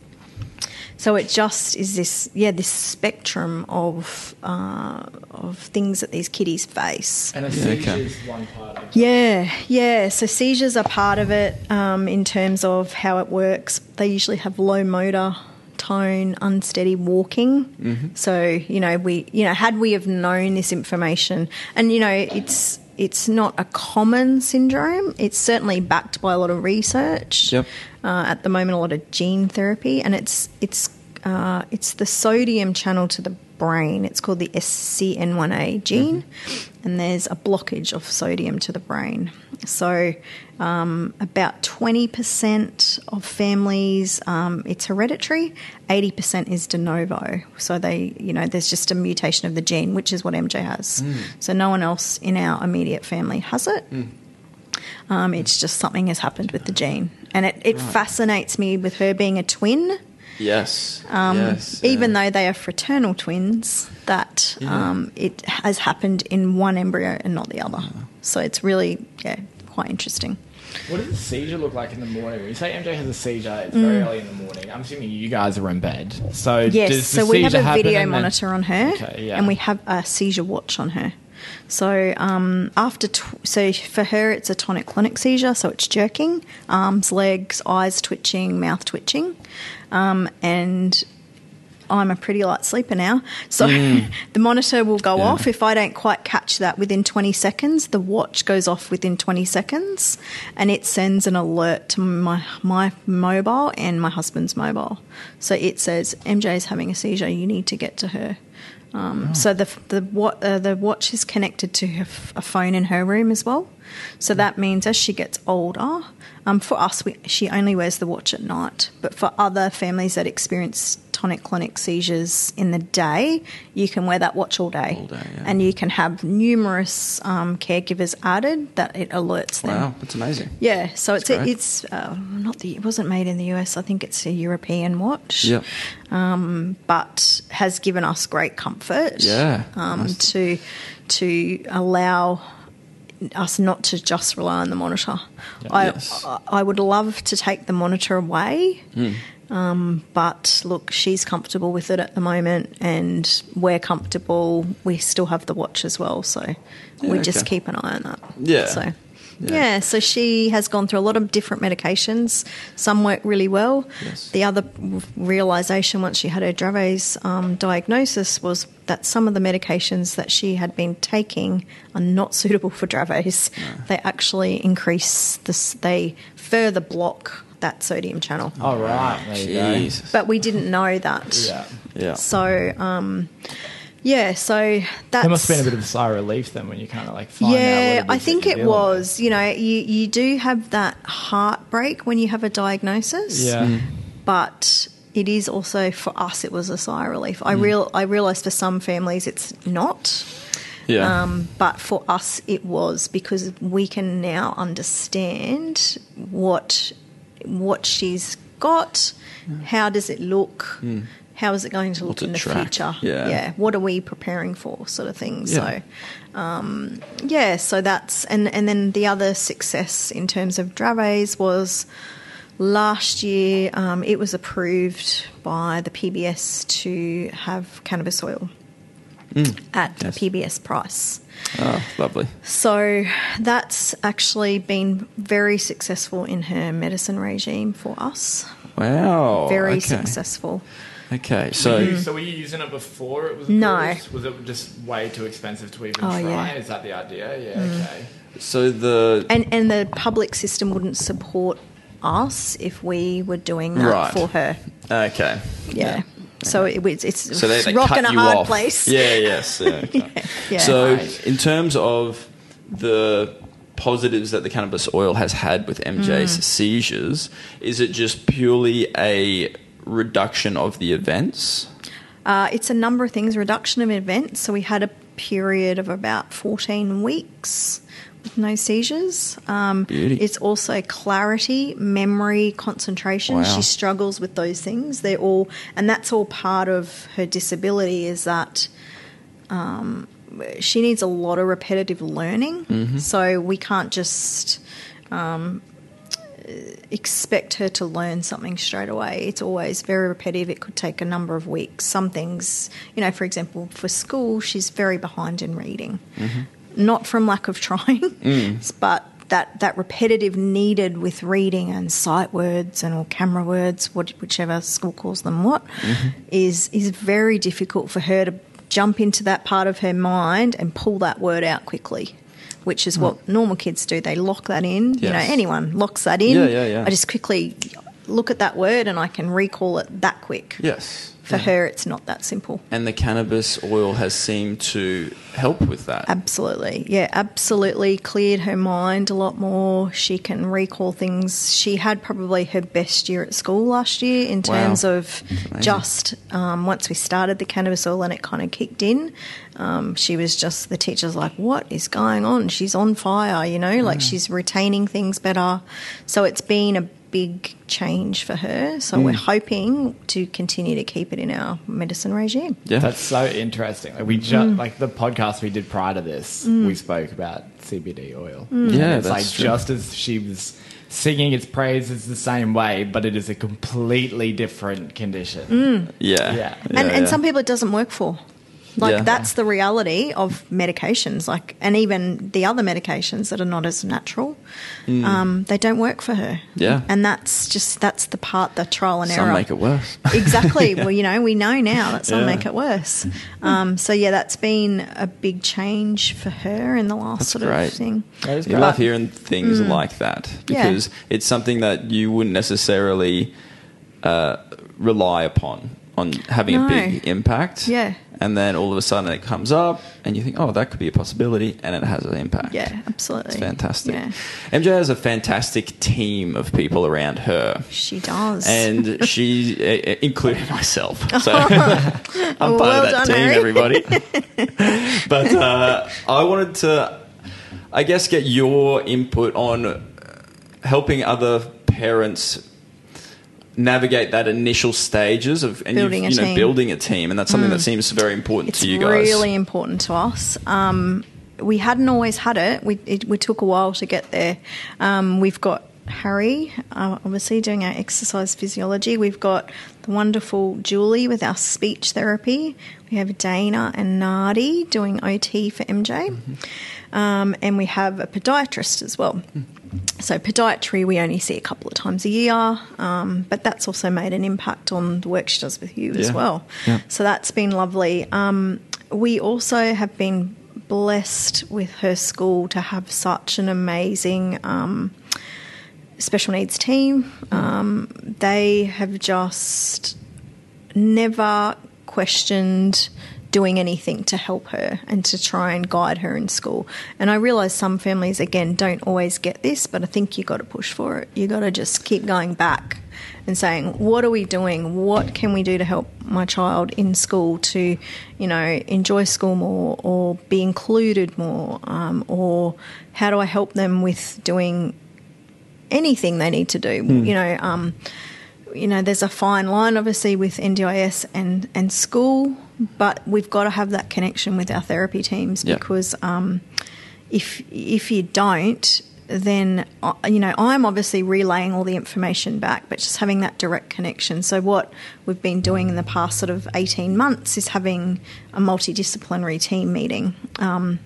So it just is this, yeah, this spectrum of uh, of things that these kiddies face. And a seizure is one part of it. Yeah, yeah. So seizures are part of it um, in terms of how it works. They usually have low motor, tone, unsteady walking. Mm-hmm. So, you know, we, you know, had we have known this information, and you know, it's it's not a common syndrome. It's certainly backed by a lot of research. Yep. Uh, at the moment, a lot of gene therapy, and it's it's uh, it's the sodium channel to the brain. It's called the S C N one A gene, mm-hmm. and there's a blockage of sodium to the brain. So um, about twenty percent of families, um, it's hereditary. eighty percent is de novo. So they, you know, there's just a mutation of the gene, which is what M J has. Mm. So no one else in our immediate family has it. Mm. Um, it's just something has happened with the gene. And it, it right. fascinates me with her being a twin. Yes. Um, yes even yeah. though they are fraternal twins, that yeah. um, it has happened in one embryo and not the other. Yeah. So it's really, yeah, quite interesting. What does a seizure look like in the morning? When you say M J has a seizure, it's mm. very early in the morning. I'm assuming you guys are in bed. So yes, does the so we have a video monitor then... on her, okay, yeah. and we have a seizure watch on her. So um, after, tw- so for her, it's a tonic-clonic seizure, so it's jerking, arms, legs, eyes twitching, mouth twitching, um, and I'm a pretty light sleeper now. So mm. the monitor will go yeah. off. If I don't quite catch that within twenty seconds, the watch goes off within twenty seconds, and it sends an alert to my my mobile and my husband's mobile. So it says, M J is having a seizure, you need to get to her. Um, oh. So the the what uh, the watch is connected to her f- a phone in her room as well. So that means as she gets older, um, for us, we, she only wears the watch at night. But for other families that experience tonic-clonic seizures in the day, you can wear that watch all day, all day yeah. and you can have numerous um, caregivers added that it alerts them. Wow, that's amazing. Yeah, so that's it's great. it's uh, not the it wasn't made in the U S. I think it's a European watch. Yeah. Um, but has given us great comfort. Yeah. Um, nice. to to allow us not to just rely on the monitor. I, yes. I I would love to take the monitor away, mm. um, but look, she's comfortable with it at the moment, and we're comfortable. We still have the watch as well, so yeah, we just okay. keep an eye on that. Yeah. So yeah. yeah, so she has gone through a lot of different medications. Some work really well. Yes. The other realisation once she had her Dravet's um, diagnosis was that some of the medications that she had been taking are not suitable for Dravet's. No. They actually increase this, they further block that sodium channel. Oh, right. There you go. But we didn't know that. Yeah. yeah. So... Um, Yeah, so that's... There must have been a bit of a sigh of relief then when you kind of like find yeah, out... Yeah, I think it was. You know, you, you do have that heartbreak when you have a diagnosis. Yeah. Mm. But it is also, for us, it was a sigh of relief. I, mm. real, I realise for some families it's not. Yeah. Um, but for us it was, because we can now understand what what she's got, mm. how does it look... Mm. How is it going to look in the future? Yeah. yeah. What are we preparing for, sort of thing? Yeah. So, um, yeah, so that's – and and then the other success in terms of Dravet's was last year um, it was approved by the P B S to have cannabis oil. mm, at yes. a P B S price. Oh, lovely. So that's actually been very successful in her medicine regime for us. Wow. Very okay. successful. Okay, so... Were you, so were you using it before it was approved? No. Was it just way too expensive to even oh, try? Yeah. Is that the idea? Yeah, mm. okay. So the... And, and the public system wouldn't support us if we were doing that right. for her. Okay. Yeah. yeah. So it, it's, it's so they, they rock in a hard off. place. Yeah, yes. Yeah, okay. yeah, yeah. So right. in terms of the... positives that the cannabis oil has had with M J's mm. seizures, is it just purely a reduction of the events? Uh, it's a number of things, reduction of events. So we had a period of about fourteen weeks with no seizures. Um, Beauty. It's also clarity, memory, concentration. Wow. She struggles with those things. They're all, and that's all part of her disability is that... Um, she needs a lot of repetitive learning, mm-hmm. so we can't just um, expect her to learn something straight away. It's always very repetitive. It could take a number of weeks. Some things, you know, for example, for school, she's very behind in reading, mm-hmm. not from lack of trying, mm. but that, that repetitive needed with reading and sight words and all camera words, what, whichever school calls them what, mm-hmm. is is very difficult for her to jump into that part of her mind and pull that word out quickly, which is what normal kids do. They lock that in. Yes. You know, anyone locks that in. Yeah, yeah, yeah. I just quickly look at that word and I can recall it that quick. Yes. For yeah. her, it's not that simple. And the cannabis oil has seemed to help with that. Absolutely. Yeah, absolutely. Cleared her mind a lot more. She can recall things. She had probably her best year at school last year in terms wow. of Amazing. just um, once we started the cannabis oil and it kind of kicked in, um, she was just, the teacher's like, what is going on? She's on fire, you know, mm. like she's retaining things better. So it's been a big change for her, so mm. we're hoping to continue to keep it in our medicine regime. Yeah, that's so interesting. Like we just mm. like the podcast we did prior to this, mm. we spoke about C B D oil. Mm. Yeah, it's that's like true. Just as she was singing its praises the same way, but it is a completely different condition. Mm. Yeah, yeah, and yeah, and yeah. some people it doesn't work for. Like yeah. that's the reality of medications, like, and even the other medications that are not as natural, mm. um, they don't work for her. Yeah, and that's just that's the part the trial and some error. Some make it worse. Exactly. yeah. Well, you know, we know now that some yeah. make it worse. Um, so yeah, that's been a big change for her in the last that's sort great. of thing. I love hearing things mm. like that because yeah. it's something that you wouldn't necessarily uh, rely upon. On having no. a big impact. Yeah. And then all of a sudden it comes up and you think, oh, that could be a possibility, and it has an impact. Yeah, absolutely. It's fantastic. Yeah. M J has a fantastic team of people around her. She does. And she, uh, including myself. So I'm part well of that done, team, Harry. everybody. But uh, I wanted to, I guess, get your input on helping other parents navigate that initial stages of and building, you've, you know, a building a team, and that's something mm. that seems very important it's to you guys. It's really important to us. Um, we hadn't always had it. We it we took a while to get there. Um, we've got Harry, uh, obviously, doing our exercise physiology. We've got the wonderful Julie with our speech therapy. We have Dana and Nadi doing O T for M J. Mm-hmm. Um, and we have a podiatrist as well. Mm. So podiatry we only see a couple of times a year, um, but that's also made an impact on the work she does with you yeah. as well. Yeah. So that's been lovely. Um, we also have been blessed with her school to have such an amazing um, special needs team. Um, they have just never questioned doing anything to help her and to try and guide her in school. And I realise some families, again, don't always get this, but I think you've got to push for it. You've got to just keep going back and saying, what are we doing? What can we do to help my child in school to, you know, enjoy school more or be included more? Um, or how do I help them with doing anything they need to do? Mm. You know, um, you know, there's a fine line, obviously, with N D I S and, and school, but we've got to have that connection with our therapy teams yeah. because um, if if you don't, then, you know, I'm obviously relaying all the information back, but just having that direct connection. So what we've been doing in the past sort of eighteen months is having a multidisciplinary team meeting. Um,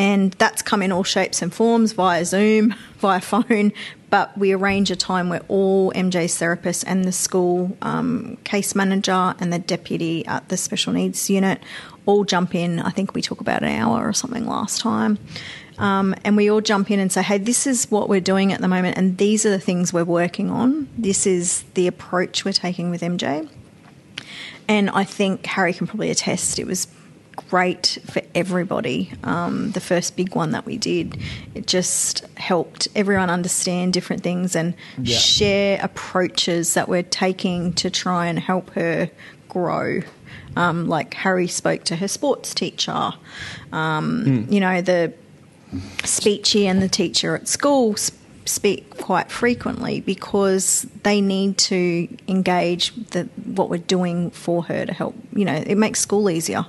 and that's come in all shapes and forms, via Zoom, via phone, but we arrange a time where all M J's therapists and the school um, case manager and the deputy at the special needs unit all jump in. I think we took about an hour or something last time. Um, and we all jump in and say, hey, this is what we're doing at the moment and these are the things we're working on. This is the approach we're taking with M J. And I think Harry can probably attest it was great for everybody, um, the first big one that we did. It just helped everyone understand different things and yeah. share approaches that we're taking to try and help her grow. Um, like Harry spoke to her sports teacher, um, mm. you know, the speechy and the teacher at school speak quite frequently because they need to engage the, what we're doing for her to help. You know, it makes school easier.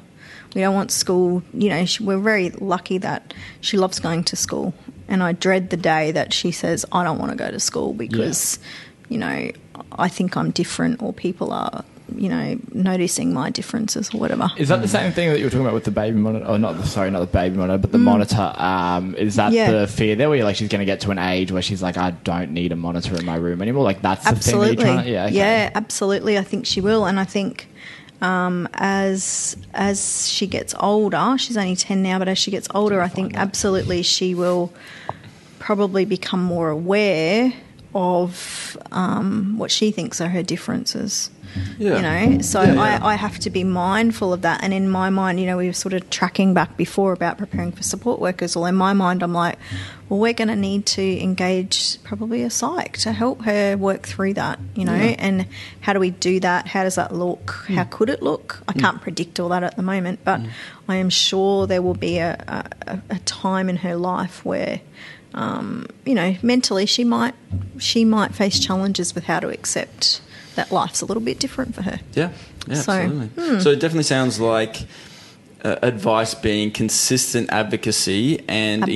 We don't want school, you know, she, we're very lucky that she loves going to school. And I dread the day that she says, I don't want to go to school because, yeah. you know, I think I'm different or people are, you know, noticing my differences or whatever. Is that the same thing that you were talking about with the baby monitor? Oh, not the, sorry, not the baby monitor, but the mm. monitor. Um, is that yeah. the fear there where you're like, she's going to get to an age where she's like, I don't need a monitor in my room anymore? Like, that's absolutely. the thing that you're trying to... Yeah, okay. yeah, absolutely. I think she will. And I think... Um, as as she gets older, she's only ten now, but as she gets older, I think absolutely she will probably become more aware of um, what she thinks are her differences. Yeah. You know, so yeah, yeah. I, I have to be mindful of that. And in my mind, you know, we were sort of tracking back before about preparing for support workers. Well, in my mind, I'm like, well, we're going to need to engage probably a psych to help her work through that, you know, yeah. and how do we do that? How does that look? Mm. How could it look? I can't mm. predict all that at the moment, but mm. I am sure there will be a, a, a time in her life where, um, you know, mentally she might she might face challenges with how to accept that life's a little bit different for her. Yeah, yeah so, absolutely. Hmm. So it definitely sounds like uh, advice being consistent advocacy and absolutely.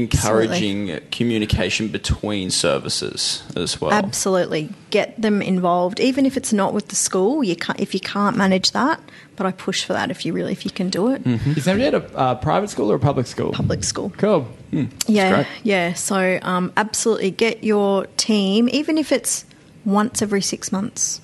encouraging communication between services as well. Absolutely. Get them involved, even if it's not with the school. You can't, if you can't manage that, but I push for that if you really, if you can do it. Mm-hmm. Is that at a uh, private school or a public school? Public school. Cool. Mm, yeah, yeah. So um, absolutely get your team, even if it's once every six months.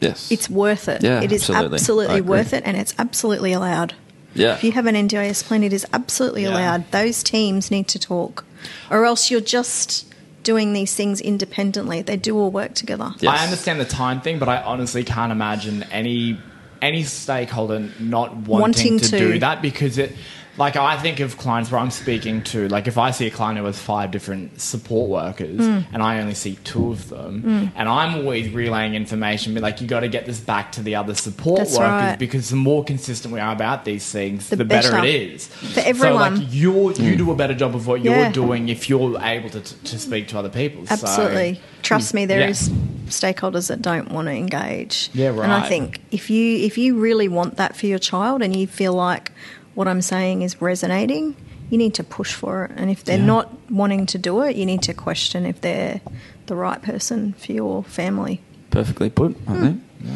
Yes. It's worth it. Yeah, it is absolutely, absolutely worth it and it's absolutely allowed. Yeah. If you have an N D I S plan, it is absolutely yeah. allowed. Those teams need to talk or else you're just doing these things independently. They do all work together. Yes. I understand the time thing, but I honestly can't imagine any any stakeholder not wanting, wanting to, to do that because it... Like, I think of clients where I'm speaking to, like, if I see a client who has five different support workers mm. and I only see two of them, mm. and I'm always relaying information, but, like, you got to get this back to the other support That's workers right. because the more consistent we are about these things, the, the better, better it is. For everyone. So, like, you're, you do a better job of what yeah. you're doing if you're able to, to speak to other people. Absolutely. So, trust me, there yeah. is stakeholders that don't want to engage. Yeah, right. And I think if you if you really want that for your child and you feel like, what I'm saying is resonating, you need to push for it. And if they're yeah. not wanting to do it, you need to question if they're the right person for your family. Perfectly put, I mm. think. Yeah.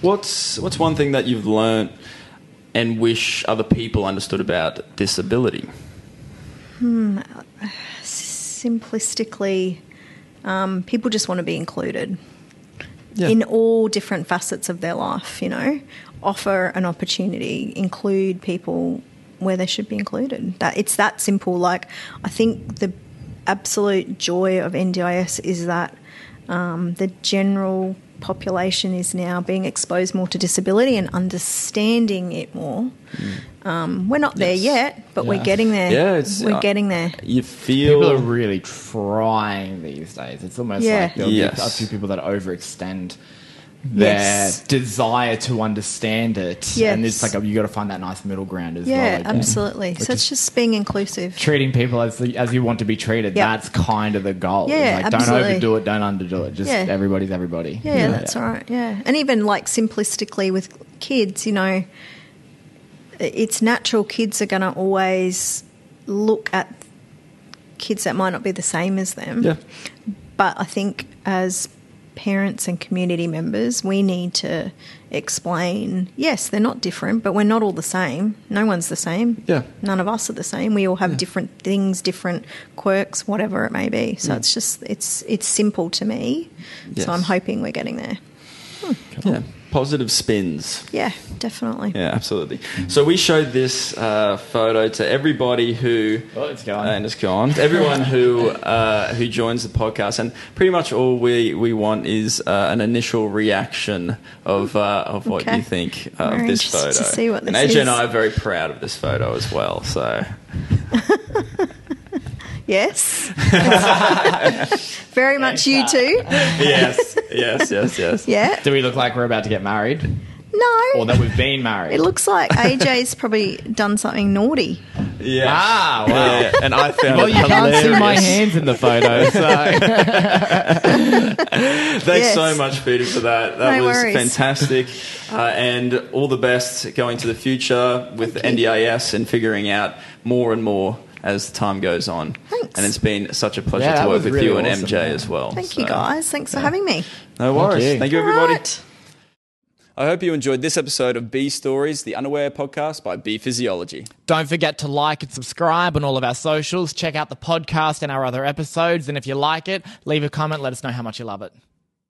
What's, what's one thing that you've learnt and wish other people understood about disability? Hmm. Simplistically, um, people just want to be included yeah. in all different facets of their life, you know. Offer an opportunity, include people where they should be included. That it's that simple. Like, I think the absolute joy of N D I S is that um, the general population is now being exposed more to disability and understanding it more. Mm. Um, we're not yes. there yet, but yeah. we're getting there. Yeah, it's, we're uh, getting there. You feel people are really trying these days. It's almost yeah. like there'll yes. be a few people that overextend their yes. desire to understand it yes. and it's like you got to find that nice middle ground as yeah, well yeah absolutely Which so it's just being inclusive, treating people as the, as you want to be treated yep. that's kind of the goal yeah like, absolutely. Don't overdo it, don't underdo it, just yeah. everybody's everybody yeah, yeah. that's yeah. right yeah and even like simplistically with kids, you know, it's natural, kids are going to always look at kids that might not be the same as them. Yeah. But I think as parents and community members, we need to explain, yes, they're not different, but we're not all the same. No one's the same. Yeah. None of us are the same. We all have yeah. different things, different quirks, whatever it may be. So mm. it's just it's it's simple to me. Yes. So I'm hoping we're getting there. Hmm. Cool. Yeah. Positive spins. Yeah, definitely. Yeah, absolutely. So we showed this uh, photo to everybody who... Oh, it's gone. And it's gone. To everyone who uh, who joins the podcast. And pretty much all we, we want is uh, an initial reaction of uh, of what okay. you think uh, of this photo. To see what this and A J and I are very proud of this photo as well. So... Yes. Very much you too. Yes, yes, yes, yes. Yeah. Do we look like we're about to get married? No. Or that we've been married? It looks like A J's probably done something naughty. Yeah. Ah, wow. Yeah. And I found well, it hilarious. Well, you can't see my hands in the photo, so. Thanks yes. so much, Peter, for that. That no was worries. fantastic. Uh, and all the best going to the future with okay. the N D I S and figuring out more and more as time goes on. Thanks. And it's been such a pleasure yeah, to work with really you and awesome, M J man. as well. Thank so, you guys. Thanks yeah. for having me. No worries. Thank you, Thank you everybody. Right. I hope you enjoyed this episode of Bee Stories, the Unaware podcast by Bee Physiology. Don't forget to like and subscribe on all of our socials. Check out the podcast and our other episodes. And if you like it, leave a comment. Let us know how much you love it.